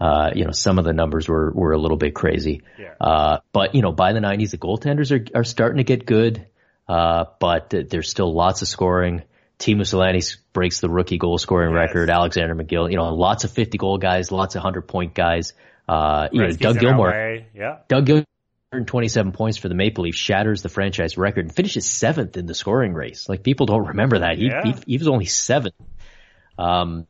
you know, some of the numbers were a little bit crazy. Yeah. But, you know, by the 90s, the goaltenders are starting to get good. But there's still lots of scoring. Team Mussolini breaks the rookie goal scoring record. Alexander McGill, you know, lots of 50-goal guys, lots of 100-point guys. You know, Doug Gilmour, 127 points for the Maple Leafs, shatters the franchise record and finishes seventh in the scoring race. Like, people don't remember that. He was only seventh. Merrill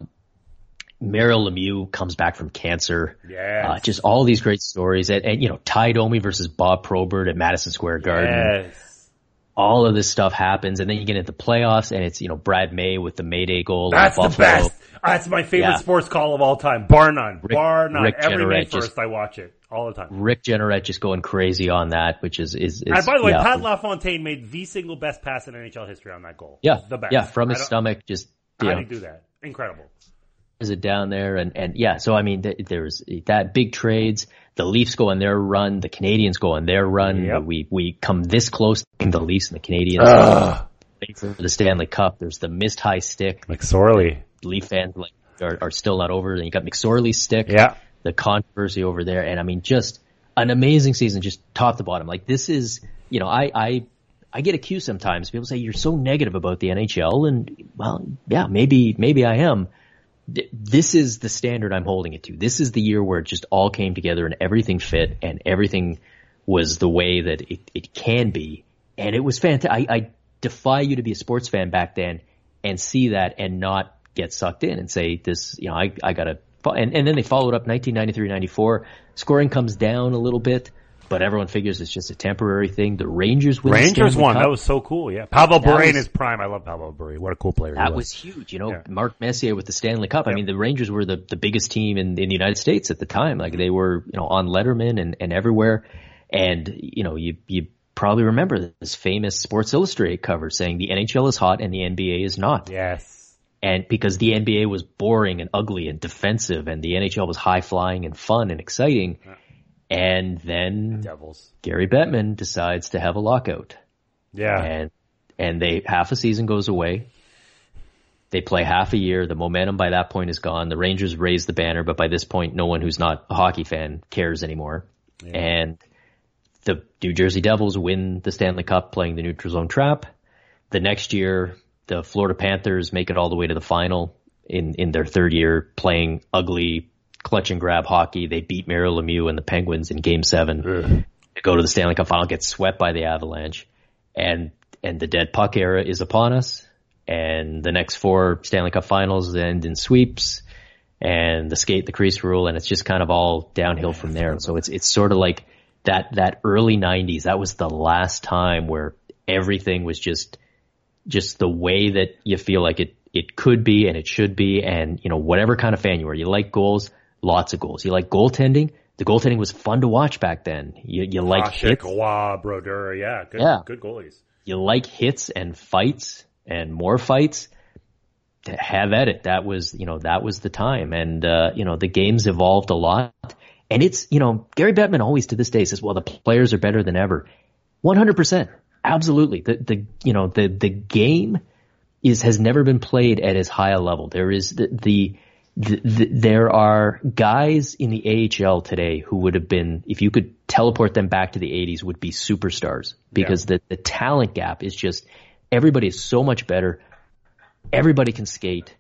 Lemieux comes back from cancer. Yeah. Just all these great stories. And, you know, Ty Domi versus Bob Probert at Madison Square Garden. Yes. All of this stuff happens, and then you get into the playoffs, and it's, you know, Brad May with the Mayday goal. That's the best. That's my favorite sports call of all time, bar none. Rick every May 1st, I watch it all the time. Rick Jenneret just going crazy on that, which is and by the way, Pat LaFontaine made the single best pass in NHL history on that goal. Yeah, the best. Yeah, from his stomach, just how do you do that? Incredible. Is it down there? And yeah, so I mean, there's that big trades. The Leafs go on their run. The Canadiens go on their run. Yep. We come this close to the Leafs and the Canadiens. For the Stanley Cup, there's the missed high stick. McSorley. Leaf fans are still not over. Then you got McSorley's stick. Yeah. The controversy over there. And I mean, just an amazing season, just top to bottom. Like, this is, you know, I get accused sometimes. People say, you're so negative about the NHL. And, well, yeah, maybe I am. This is the standard I'm holding it to. This is the year where it just all came together and everything fit and everything was the way that it can be. And it was fantastic. I defy you to be a sports fan back then and see that and not get sucked in and say this, you know, I gotta, and then they followed up 1993-94. Scoring comes down a little bit, but everyone figures it's just a temporary thing. The Rangers win. Rangers won. That was so cool. Yeah. Pavel Bure in his prime. I love Pavel Bure. What a cool player. That was huge. You know, Mark Messier with the Stanley Cup. Yep. I mean, the Rangers were the biggest team in the United States at the time. Like, they were, you know, on Letterman and everywhere. And, you know, you probably remember this famous Sports Illustrated cover saying the NHL is hot and the NBA is not. Yes. And because the NBA was boring and ugly and defensive and the NHL was high flying and fun and exciting. Yeah. And then Devils. Gary Bettman decides to have a lockout. Yeah. And they, half a season goes away. They play half a year. The momentum by that point is gone. The Rangers raise the banner, but by this point, no one who's not a hockey fan cares anymore. Yeah. And the New Jersey Devils win the Stanley Cup playing the neutral zone trap. The next year, the Florida Panthers make it all the way to the final in their third year playing ugly clutch and grab hockey. They beat Merrill Lemieux and the Penguins in Game 7 to go to the Stanley Cup final, get swept by the Avalanche, and the dead puck era is upon us. And the next 4 Stanley Cup finals end in sweeps and the skate the crease rule, and it's just kind of all downhill from there. So it's sort of like that early 90s. That was the last time where everything was just the way that you feel like it could be and it should be. And, you know, whatever kind of fan you are, you like goals. Lots of goals. You like goaltending? The goaltending was fun to watch back then. You like hits. Kawa, Brodeur, good goalies. You like hits and fights and more fights. have at it. That was, you know, that was the time. And, you know, the game's evolved a lot. And it's, you know, Gary Bettman always to this day says, well, the players are better than ever. 100%. Absolutely. The game has never been played at as high a level. There is there are guys in the AHL today who would have been, if you could teleport them back to the 80s, would be superstars, because the talent gap is just, everybody is so much better. Everybody can skate.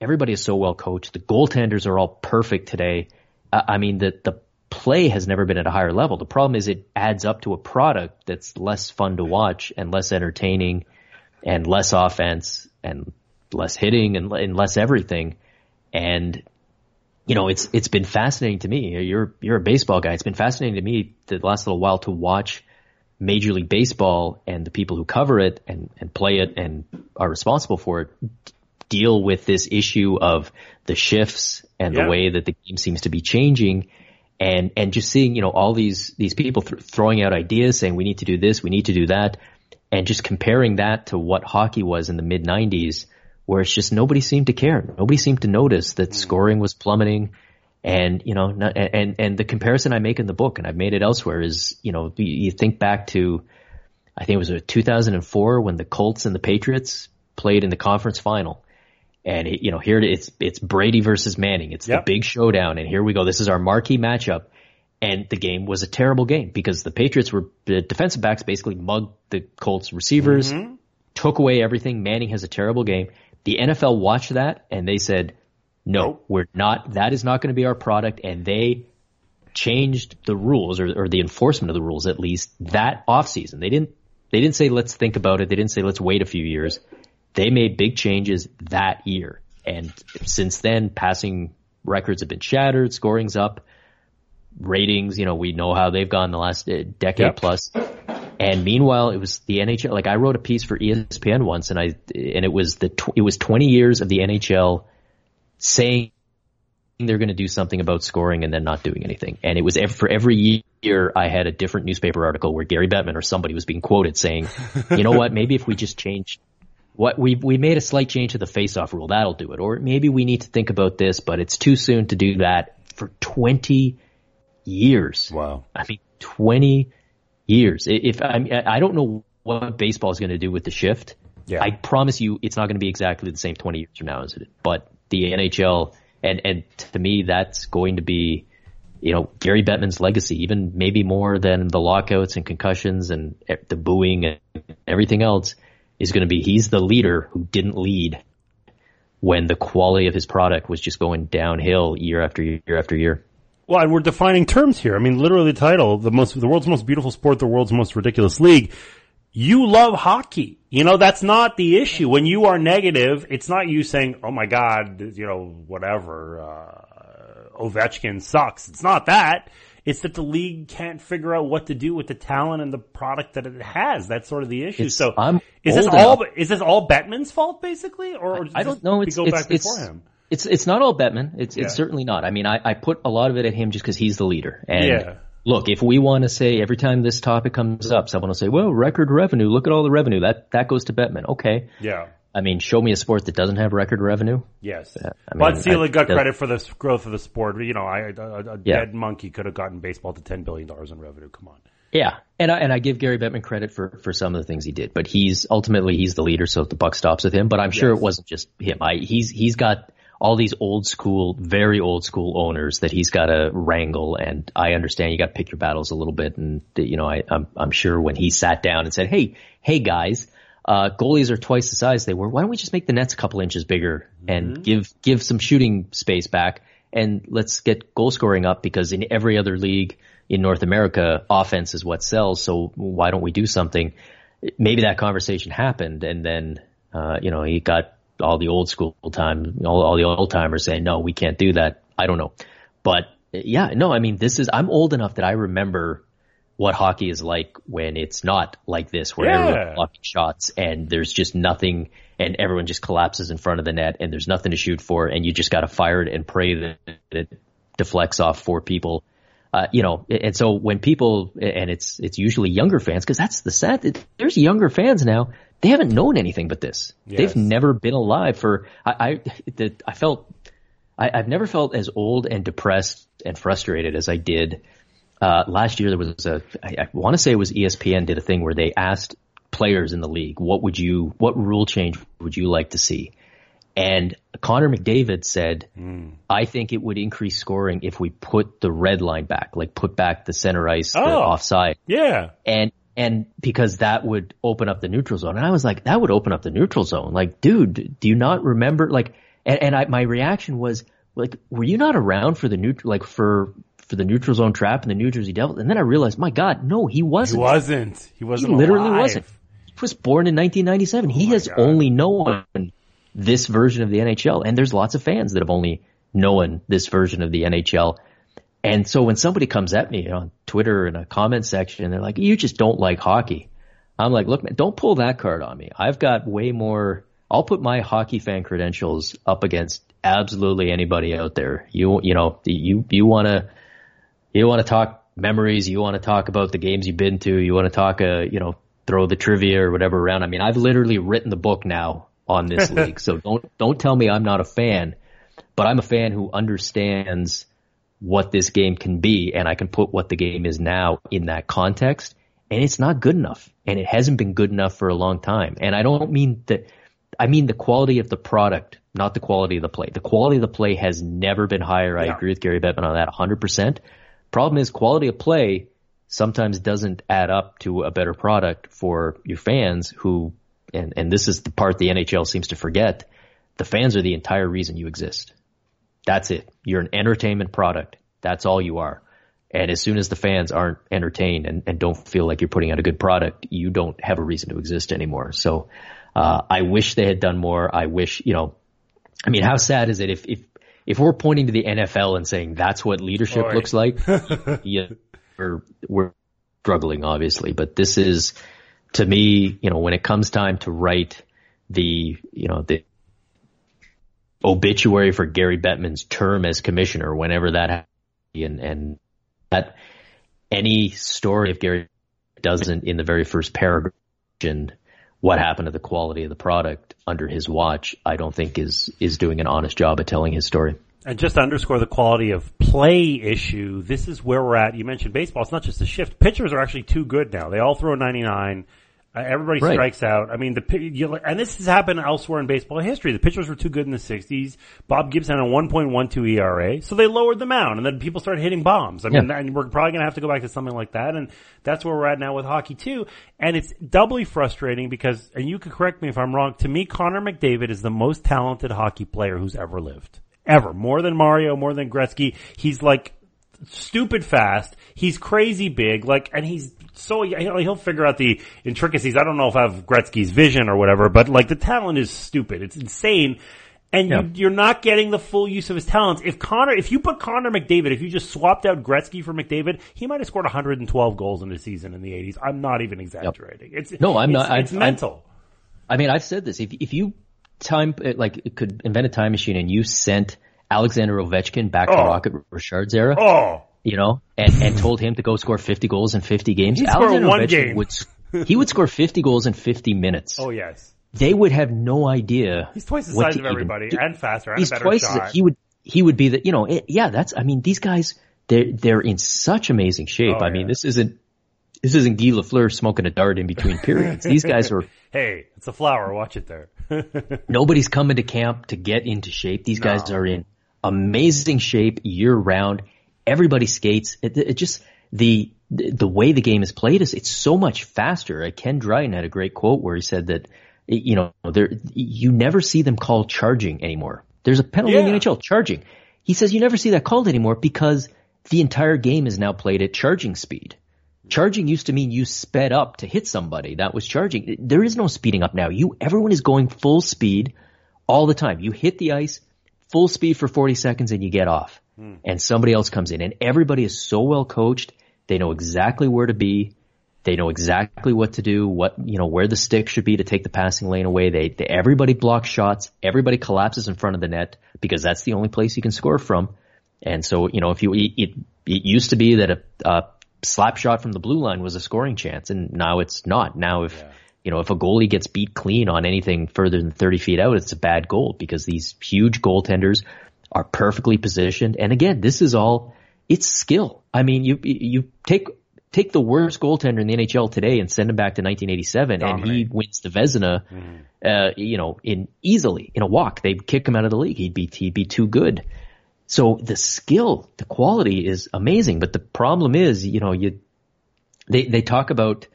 Everybody is so well coached. The goaltenders are all perfect today. I mean, the play has never been at a higher level. The problem is it adds up to a product that's less fun to watch and less entertaining and less offense and less hitting and less everything. And, you know, it's been fascinating to me. You're a baseball guy. It's been fascinating to me the last little while to watch Major League Baseball and the people who cover it and play it and are responsible for it deal with this issue of the shifts and the way that the game seems to be changing, and just seeing, you know, all these people throwing out ideas saying we need to do this, we need to do that, and just comparing that to what hockey was in the mid 90s, where it's just nobody seemed to care. Nobody seemed to notice that scoring was plummeting. And, you know, and the comparison I make in the book, and I've made it elsewhere, is, you know, you think back to, I think it was 2004 when the Colts and the Patriots played in the conference final. And, it, you know, here it's Brady versus Manning. It's the big showdown. And here we go. This is our marquee matchup. And the game was a terrible game because the Patriots were, the defensive backs basically mugged the Colts receivers, took away everything. Manning has a terrible game. The NFL watched that and they said, no, we're not. That is not going to be our product. And they changed the rules, or the enforcement of the rules, at least that offseason. They didn't say, let's think about it. They didn't say, let's wait a few years. They made big changes that year. And since then, passing records have been shattered. Scoring's up. Ratings, you know, we know how they've gone the last decade plus. And meanwhile, it was the NHL. Like, I wrote a piece for ESPN once, and it was 20 years of the NHL saying they're going to do something about scoring and then not doing anything. And it was for every year I had a different newspaper article where Gary Bettman or somebody was being quoted saying, you know what, maybe if we just change what we made a slight change to the face-off rule, that'll do it. Or maybe we need to think about this, but it's too soon to do that. For 20 years. Wow. I mean, 20 years. I don't know what baseball is going to do with the shift. Yeah. I promise you it's not going to be exactly the same 20 years from now, is it? But the NHL, and to me, that's going to be, you know, Gary Bettman's legacy, even maybe more than the lockouts and concussions and the booing and everything else, is going to be he's the leader who didn't lead when the quality of his product was just going downhill year after year after year. Well, and we're defining terms here. I mean, literally the title, the world's most beautiful sport, the world's most ridiculous league. You love hockey. You know, that's not the issue. When you are negative, it's not you saying, oh my God, you know, whatever, Ovechkin sucks. It's not that. It's that the league can't figure out what to do with the talent and the product that it has. That's sort of the issue. So is this all Bettman's fault, basically? Or I don't know. It's It's not all Bettman. It's certainly not. I mean, I put a lot of it at him just because he's the leader. And look, if we want to say every time this topic comes up, someone will say, well, record revenue, look at all the revenue. That goes to Bettman. Okay. Yeah. I mean, show me a sport that doesn't have record revenue. Yes. I mean, Bud Selig got credit for the growth of the sport. You know, a dead monkey could have gotten baseball to $10 billion in revenue. Come on. Yeah. And I give Gary Bettman credit for some of the things he did, but he's ultimately the leader. So the buck stops with him, but I'm sure it wasn't just him. He's got all these old school, very old school owners that he's got to wrangle. And I understand you got to pick your battles a little bit. And, you know, I'm sure when he sat down and said, Hey guys, goalies are twice the size they were. Why don't we just make the nets a couple inches bigger and give some shooting space back, and let's get goal scoring up, because in every other league in North America, offense is what sells. So why don't we do something? Maybe that conversation happened. And then, you know, he got all the old school time, all the old timers saying, no, we can't do that. I don't know. But yeah, no, I mean, I'm old enough that I remember what hockey is like when it's not like this, where everyone's blocking shots and there's just nothing, and everyone just collapses in front of the net and there's nothing to shoot for, and you just got to fire it and pray that it deflects off four people. You know, and so when people, and it's usually younger fans, because that's the sad, there's younger fans now they haven't known anything but this. Yes. They've never been alive for. I've never felt as old and depressed and frustrated as I did last year. There was I want to say it was ESPN did a thing where they asked players in the league, what rule change would you like to see? And Connor McDavid said, I think it would increase scoring if we put the red line back, like put back the center ice, the offside. Yeah. And because that would open up the neutral zone. And I was like, that would open up the neutral zone. Like, dude, do you not remember? Like, my reaction was like, were you not around for the neutral, like for the neutral zone trap in the New Jersey Devils? And then I realized, my God, no, he wasn't. He literally alive. Wasn't. He was born in 1997. Oh, he has only known this version of the NHL. And there's lots of fans that have only known this version of the NHL. And so when somebody comes at me on Twitter in a comment section, they're like, you just don't like hockey. I'm like, look, man, don't pull that card on me. I've got way more. I'll put my hockey fan credentials up against absolutely anybody out there. You want to talk memories. You want to talk about the games you've been to. You want to talk, throw the trivia or whatever around. I mean, I've literally written the book now on this league. So don't tell me I'm not a fan, but I'm a fan who understands what this game can be, and I can put what the game is now in that context, and it's not good enough, and it hasn't been good enough for a long time. And I don't mean that, I mean the quality of the product, not the quality of the play. The quality of the play has never been higher. Yeah. I agree with Gary Bettman on that 100%. Problem is, quality of play sometimes doesn't add up to a better product for your fans who, and this is the part the NHL seems to forget, the fans are the entire reason you exist. That's it. You're an entertainment product. That's all you are. And as soon as the fans aren't entertained and don't feel like you're putting out a good product, you don't have a reason to exist anymore. So I wish they had done more. I wish, I mean, how sad is it if we're pointing to the NFL and saying that's what leadership looks like? Yeah, we're struggling, obviously. But this is, to me, when it comes time to write the obituary for Gary Bettman's term as commissioner, whenever that happens, and that any story if Gary doesn't in the very first paragraph mention what happened to the quality of the product under his watch, I don't think is doing an honest job at telling his story. And just to underscore the quality of play issue, this is where we're at. You mentioned baseball. It's not just a shift. Pitchers are actually too good now. They all throw 99. Everybody strikes out. I mean, and this has happened elsewhere in baseball history. The pitchers were too good in the 60s. Bob Gibson had a 1.12 ERA, so they lowered the mound, and then people started hitting bombs. I mean, and we're probably going to have to go back to something like that, and that's where we're at now with hockey too. And it's doubly frustrating because, and you can correct me if I'm wrong, to me, Connor McDavid is the most talented hockey player who's ever lived. Ever. More than Mario, more than Gretzky. He's like stupid fast. He's crazy big. Like, and he's so, he'll figure out the intricacies. I don't know if I have Gretzky's vision or whatever, but like the talent is stupid. It's insane. And you're not getting the full use of his talents. If you put Connor McDavid, if you just swapped out Gretzky for McDavid, he might have scored 112 goals in a season in the 80s. I'm not even exaggerating. It's mental. I mean, I've said this. If you could invent a time machine and you sent Alexander Ovechkin back to Rocket Richard's era, and told him to go score 50 goals in 50 games, Alexander Ovechkin would score 50 goals in 50 minutes. Oh yes, they would have no idea. He's twice the size of everybody and faster. He's twice. He would be the. I mean, these guys they're in such amazing shape. I mean, this isn't Guy Lafleur smoking a dart in between periods. These guys are. Hey, it's a flower. Watch it there. Nobody's coming to camp to get into shape. These guys are in amazing shape year round. Everybody skates. It just the way the game is played is it's so much faster. Ken Dryden had a great quote where he said that you never see them call charging anymore. There's a penalty in the NHL, charging. He says you never see that called anymore because the entire game is now played at charging speed. Charging used to mean you sped up to hit somebody. That was charging. There is no speeding up now. Everyone is going full speed all the time. You hit the ice full speed for 40 seconds and you get off. And somebody else comes in, and everybody is so well coached. They know exactly where to be. They know exactly what to do, where the stick should be to take the passing lane away. Everybody blocks shots. Everybody collapses in front of the net because that's the only place you can score from. And so, it used to be that a slap shot from the blue line was a scoring chance, and now it's not. Now if you know, if a goalie gets beat clean on anything further than 30 feet out, it's a bad goal, because these huge goaltenders are perfectly positioned. And again, this is all, it's skill. I mean, you take the worst goaltender in the NHL today and send him back to 1987, and he wins the Vezina, in a walk. They'd kick him out of the league. He'd be too good. So the skill, the quality is amazing. But the problem is, they talk about,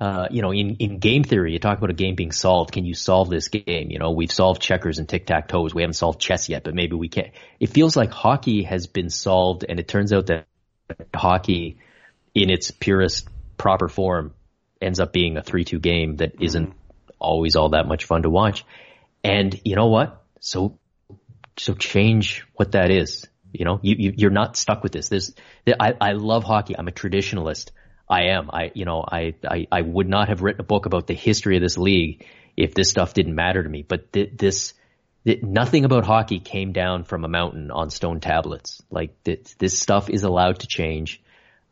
in game theory, you talk about a game being solved. Can you solve this game? You know, we've solved checkers and tic-tac-toes. We haven't solved chess yet, but maybe we can. It feels like hockey has been solved, and it turns out that hockey in its purest, proper form ends up being a 3-2 game that isn't always all that much fun to watch. And you know what? So change what that is. You know, you're not stuck with this. I love hockey. I'm a traditionalist. I am. I would not have written a book about the history of this league if this stuff didn't matter to me. But nothing about hockey came down from a mountain on stone tablets. Like this stuff is allowed to change.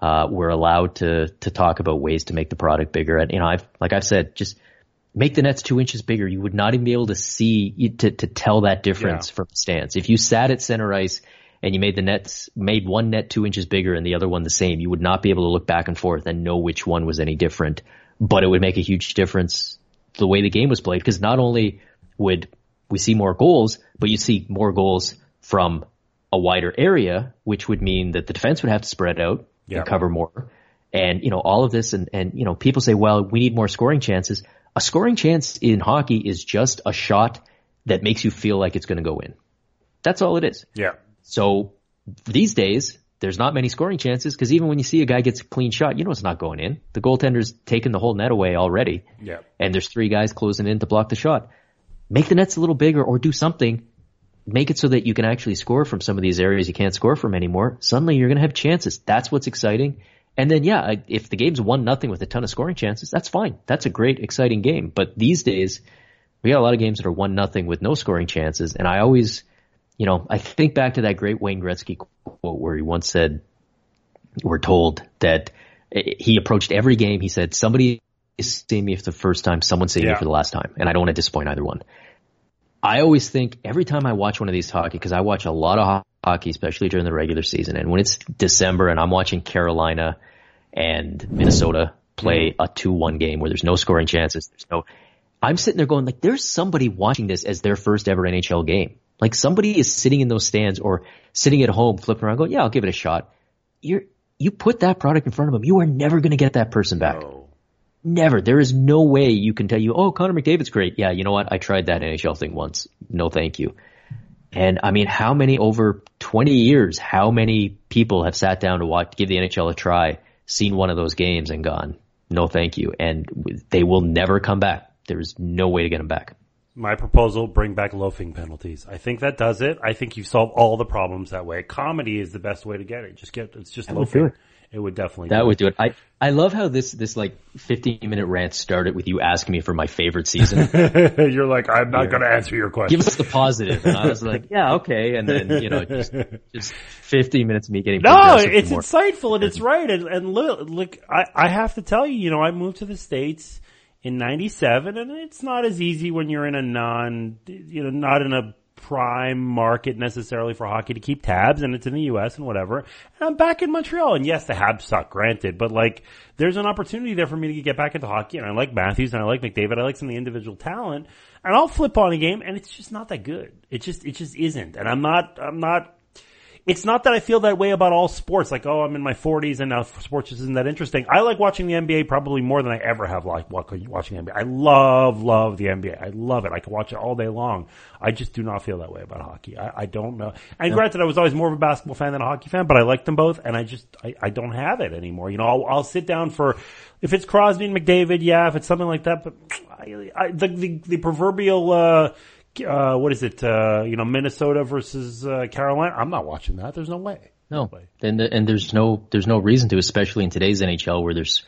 We're allowed to talk about ways to make the product bigger. And, I've said, just make the nets 2 inches bigger. You would not even be able to see to tell that difference from the stands. If you sat at center ice and you made made one net 2 inches bigger and the other one the same, you would not be able to look back and forth and know which one was any different. But it would make a huge difference the way the game was played, because not only would we see more goals, but you see more goals from a wider area, which would mean that the defense would have to spread out and cover more. And, all of this, and people say, well, we need more scoring chances. A scoring chance in hockey is just a shot that makes you feel like it's going to go in. That's all it is. Yeah. So these days, there's not many scoring chances, because even when you see a guy gets a clean shot, you know it's not going in. The goaltender's taken the whole net away already, and there's three guys closing in to block the shot. Make the nets a little bigger or do something. Make it so that you can actually score from some of these areas you can't score from anymore. Suddenly you're going to have chances. That's what's exciting. And then, if the game's 1-0 with a ton of scoring chances, that's fine. That's a great, exciting game. But these days, we got a lot of games that are 1-0 with no scoring chances, and I always... I think back to that great Wayne Gretzky quote where he once said, we're told that he approached every game. He said, somebody is seeing me for the first time, someone seeing me for the last time, and I don't want to disappoint either one. I always think every time I watch one of these hockey, because I watch a lot of hockey, especially during the regular season, and when it's December and I'm watching Carolina and Minnesota play a 2-1 game where there's no scoring chances, I'm sitting there going, like, there's somebody watching this as their first ever NHL game. Like, somebody is sitting in those stands or sitting at home flipping around going, yeah, I'll give it a shot. You put that product in front of them, you are never going to get that person back. No. Never. There is no way you can tell you, oh, Connor McDavid's great. Yeah, you know what? I tried that NHL thing once. No, thank you. And, how many over 20 years, how many people have sat down to give the NHL a try, seen one of those games and gone, no, thank you. And they will never come back. There's no way to get them back. My proposal, bring back loafing penalties. I think that does it. I think you solve all the problems that way. Comedy is the best way to get it. It's just loafing. It would definitely do it. That would do it. I love how this 15-minute rant started with you asking me for my favorite season. You're like, I'm not going to answer your question. Give us the positive. And I was like, yeah, okay. And then, just 15 minutes of me getting... No, it's insightful and it's right. And look, I have to tell you, I moved to the States in 97, and it's not as easy when you're in a not in a prime market necessarily for hockey to keep tabs, and it's in the U.S. and whatever. And I'm back in Montreal, and yes, the Habs suck, granted, but there's an opportunity there for me to get back into hockey, and I like Matthews, and I like McDavid, I like some of the individual talent, and I'll flip on a game, and it's just not that good. It just isn't, and I'm not, it's not that I feel that way about all sports. Like, oh, I'm in my 40s and now sports just isn't that interesting. I like watching the NBA probably more than I ever have liked watching the NBA. I love the NBA. I love it. I can watch it all day long. I just do not feel that way about hockey. I don't know. And granted, I was always more of a basketball fan than a hockey fan, but I liked them both, and I don't have it anymore. I'll sit down for, if it's Crosby and McDavid, if it's something like that, but the proverbial, what is it? Minnesota versus Carolina. I'm not watching that. There's no way. No. And there's no reason to, especially in today's NHL where there's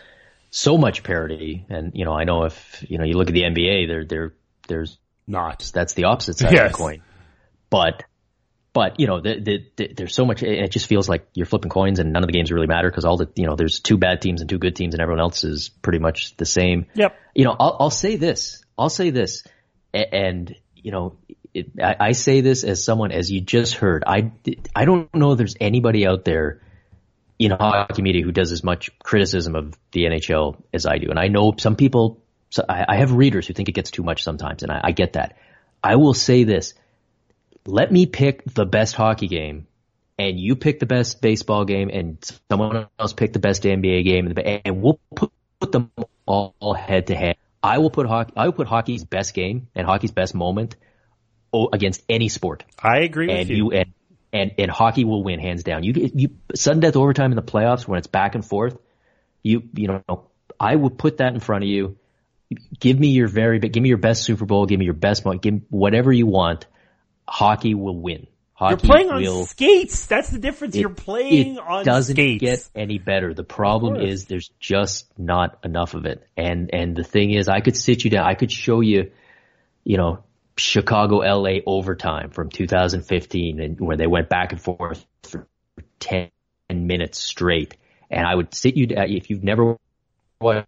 so much parity. And I know if you look at the NBA, there's not. That's the opposite side of the coin. But But, you know, there's so much, it just feels like you're flipping coins and none of the games really matter because all the, you know, there's two bad teams and two good teams and everyone else is pretty much the same. Yep. You know, I'll say this. And, you know, I say this as someone, as you just heard, I don't know if there's anybody out there in hockey media who does as much criticism of the NHL as I do. And I know some people, so I have readers who think it gets too much sometimes, and I get that. I will say this. Let me pick the best hockey game, and you pick the best baseball game, and someone else pick the best NBA game, and we'll put them all head to head. I will put hockey's best game and hockey's best moment against any sport. I agree with you. And hockey will win hands down. You sudden death overtime in the playoffs when it's back and forth. You know, I would put that in front of you. Give me your best Super Bowl. Give me your best moment. Give me whatever you want. Hockey will win. You're playing on skates. That's the difference. You're playing on skates. It doesn't get any better. The problem is there's just not enough of it. And the thing is, I could sit you down. I could show you, you know, Chicago LA overtime from 2015 and where they went back and forth for 10 minutes straight. And I would sit you down if you've never watched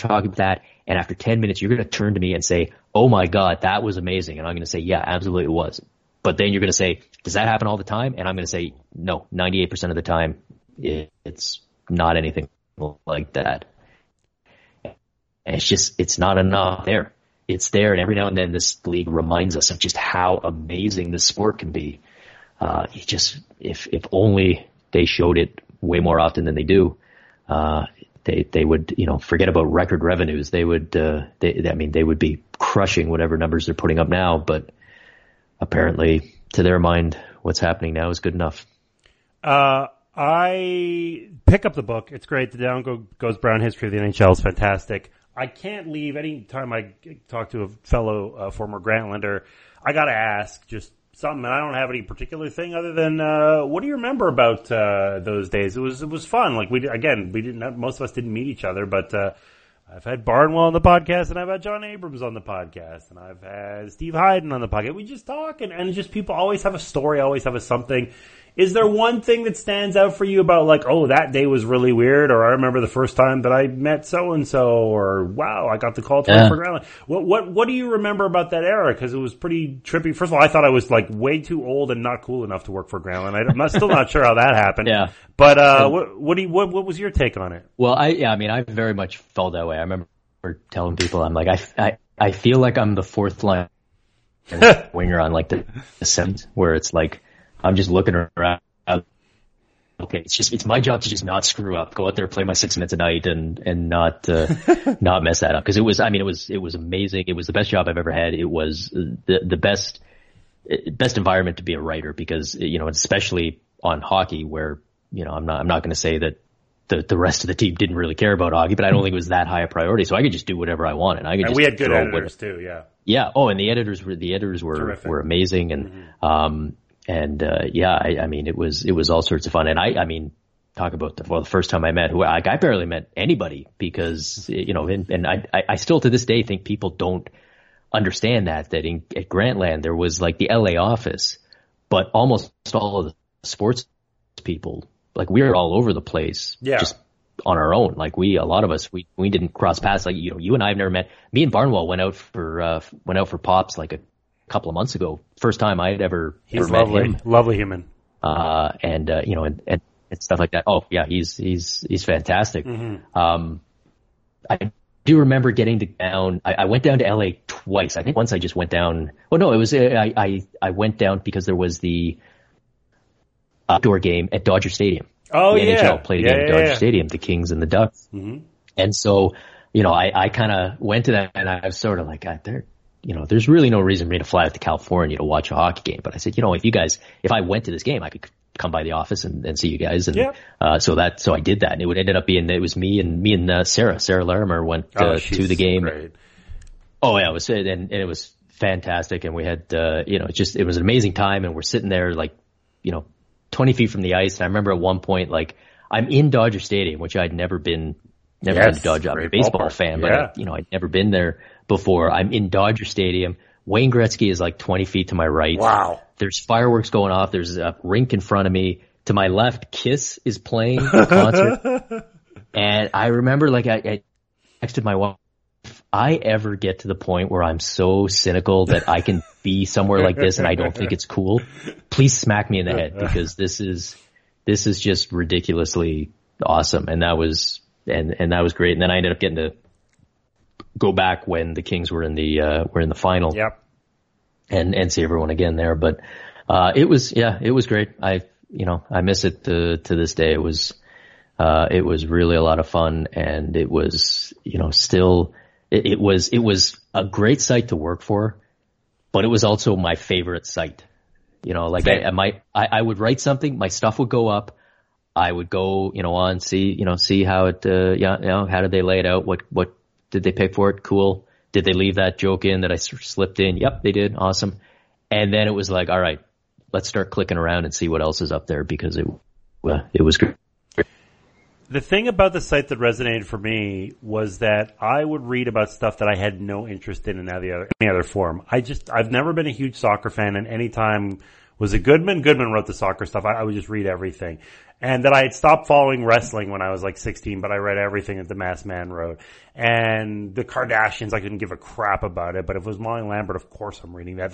hockey with that. And after 10 minutes, you're going to turn to me and say, oh, my God, that was amazing. And I'm going to say, yeah, absolutely it was. But then you're going to say, does that happen all the time? And I'm going to say, no, 98% of the time, it's not anything like that. And it's just, it's not enough there. It's there. And every now and then this league reminds us of just how amazing this sport can be. It just, if only they showed it way more often than they do, They would, you know, forget about record revenues. They would, they would be crushing whatever numbers they're putting up now. But apparently, to their mind, what's happening now is good enough. I pick up the book. It's great. The Down Goes Brown History of the NHL is fantastic. I can't leave any time I talk to a fellow former Grantlander. I got to ask just something, and I don't have any particular thing other than what do you remember about those days? It was fun. Like we didn't have, most of us didn't meet each other, but I've had Barnwell on the podcast, and I've had John Abrams on the podcast, and I've had Steve Hyden on the podcast. We just talk, and just people always have a story, always have a something. Is there one thing that stands out for you about like, oh, that day was really weird, or I remember the first time that I met so and so, or wow, I got the call to work for Grantland. What do you remember about that era? Because it was pretty trippy. First of all, I thought I was like way too old and not cool enough to work for Grantland. I'm still not sure how that happened. Yeah. But what was your take on it? Well, I very much felt that way. I remember telling people, I'm like, I feel like I'm the fourth line winger on like the seventh, where it's like I'm just looking around. Okay, it's my job to just not screw up. Go out there, play my 6 minutes a night, and not not mess that up. Because it was amazing. It was the best job I've ever had. It was the best environment to be a writer because, you know, especially on hockey, where, you know, I'm not going to say that the rest of the team didn't really care about hockey, but I don't think it was that high a priority. So I could just do whatever I wanted. And we had good editors too. Yeah. Yeah. Oh, and the editors were terrific. Were amazing, and it was all sorts of fun. And I mean, talk about the first time I met who I barely met anybody because, you know, and I still to this day think people don't understand that at Grantland there was like the LA office, but almost all of the sports people, like we were all over the place. Yeah. Just on our own. Like a lot of us, we didn't cross paths. Like, you know, you and I have never met. Me and Barnwell went out for pops like a couple of months ago, first time I'd ever met him. Lovely human. And stuff like that. Oh yeah, he's fantastic. Mm-hmm. I do remember getting down. I went down to LA twice. I think once I just went down. Oh no, it was I went down because there was the outdoor game at Dodger Stadium. Oh yeah, the NHL played a game at Dodger Stadium, the Kings and the Ducks. Mm-hmm. And so, you know, I kind of went to that, and I was sort of like, God, there. You know, there's really no reason for me to fly out to California to watch a hockey game. But I said, you know, if I went to this game, I could come by the office and see you guys. And, so I did that. And it was me and Sarah Larimer went to the game. Great. Oh yeah, it was, and it was fantastic. And we had, you know, it was an amazing time. And we're sitting there like, you know, 20 feet from the ice. And I remember at one point, like, I'm in Dodger Stadium, which I'd never been to Dodger. I'm a baseball fan, but, you know, I'd never been there before. I'm in Dodger Stadium. Wayne Gretzky is like 20 feet to my right. Wow. There's fireworks going off. There's a rink in front of me. To my left, Kiss is playing a concert. And I remember, like, I texted my wife, if I ever get to the point where I'm so cynical that I can be somewhere like this and I don't think it's cool, please smack me in the head, because this is just ridiculously awesome. And that was and that was great. And then I ended up getting to go back when the Kings were in the final. Yep. And see everyone again there. But it was great. I miss it to this day. It was really a lot of fun, and it was, still, it was a great site to work for, but it was also my favorite site. I would write something, my stuff would go up, I would go, on, see how it, how did they lay it out? What did they pick for it? Cool. Did they leave that joke in that I slipped in? Yep, they did. Awesome. And then it was like, all right, let's start clicking around and see what else is up there, because it was great. The thing about the site that resonated for me was that I would read about stuff that I had no interest in any other form. I've never been a huge soccer fan, and any time was a Goodman wrote the soccer stuff. I would just read everything. And that I had stopped following wrestling when I was like 16, but I read everything that the Masked Man wrote. And the Kardashians, I couldn't give a crap about it, but if it was Molly Lambert, of course I'm reading that.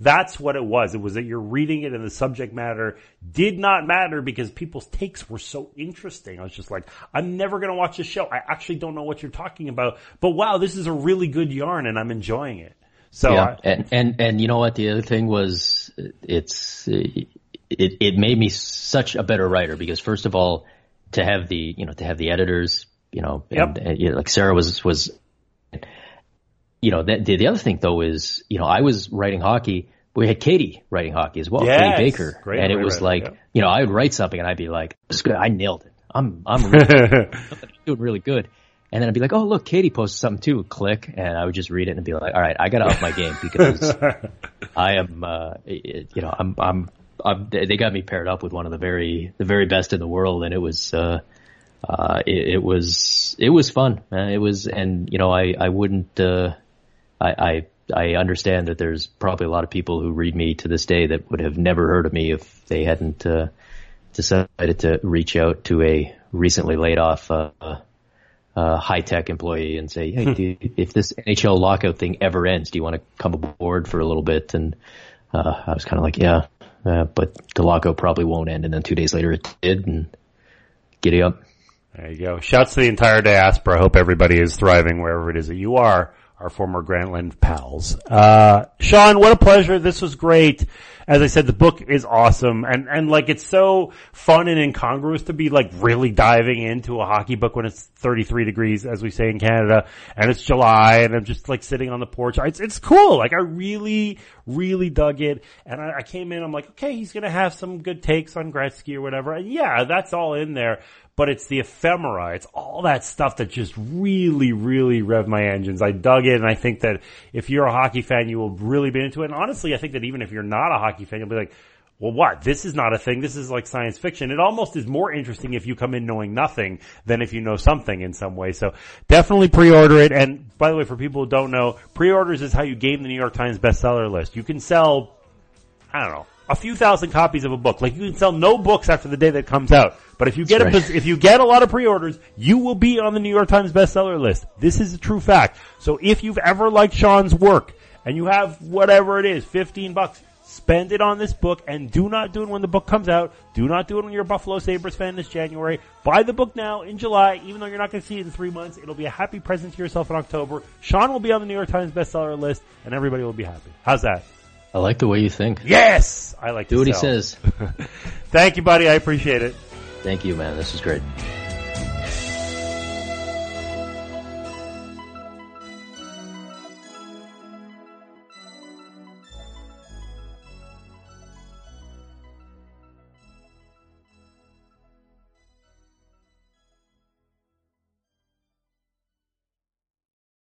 That's what it was. It was that you're reading it and the subject matter did not matter because people's takes were so interesting. I was just like, I'm never going to watch this show. I actually don't know what you're talking about, but wow, this is a really good yarn and I'm enjoying it. So yeah. And you know what? The other thing was it made me such a better writer, because first of all, to have the editors, yep. and like Sarah was, the other thing though is, I was writing hockey. We had Katie writing hockey as well, yes. Katie Baker. Great, and it was writer, like, yeah. I would write something and I'd be like, I nailed it. I'm really doing really good. And then I'd be like, oh, look, Katie posted something too. Click. And I would just read it and be like, all right, I got to up my game, because I am, they got me paired up with one of the very best in the world. And it was fun. I understand that there's probably a lot of people who read me to this day that would have never heard of me if they hadn't, decided to reach out to a recently laid off, high-tech employee and say, hey, dude, if this NHL lockout thing ever ends, do you want to come aboard for a little bit? And I was kind of like, yeah, but the lockout probably won't end. And then 2 days later it did, and giddy up. There you go. Shouts to the entire diaspora. I hope everybody is thriving wherever it is that you are, our former Grantland pals. Sean, what a pleasure. This was great. As I said, the book is awesome. And like, it's so fun and incongruous to be like really diving into a hockey book when it's 33 degrees, as we say in Canada, and it's July, and I'm just like sitting on the porch. It's cool. Like, I really, really dug it. And I came in, I'm like, okay, he's going to have some good takes on Gretzky or whatever. And yeah, that's all in there. But it's the ephemera. It's all that stuff that just really, really revved my engines. I dug it, and I think that if you're a hockey fan, you will really be into it. And honestly, I think that even if you're not a hockey fan, you'll be like, well, what? This is not a thing. This is like science fiction. It almost is more interesting if you come in knowing nothing than if you know something in some way. So definitely pre-order it. And by the way, for people who don't know, pre-orders is how you game the New York Times bestseller list. You can sell, I don't know, a few thousand copies of a book. Like, you can sell no books after the day that comes out. But if you get a lot of pre-orders, you will be on the New York Times bestseller list. This is a true fact. So if you've ever liked Sean's work and you have whatever it is, $15, spend it on this book, and do not do it when the book comes out. Do not do it when you're a Buffalo Sabres fan this January. Buy the book now in July, even though you're not going to see it in 3 months. It'll be a happy present to yourself in October. Sean will be on the New York Times bestseller list, and everybody will be happy. How's that? I like the way you think. Yes! I like to do what he says. Thank you, buddy. I appreciate it. Thank you, man. This is great.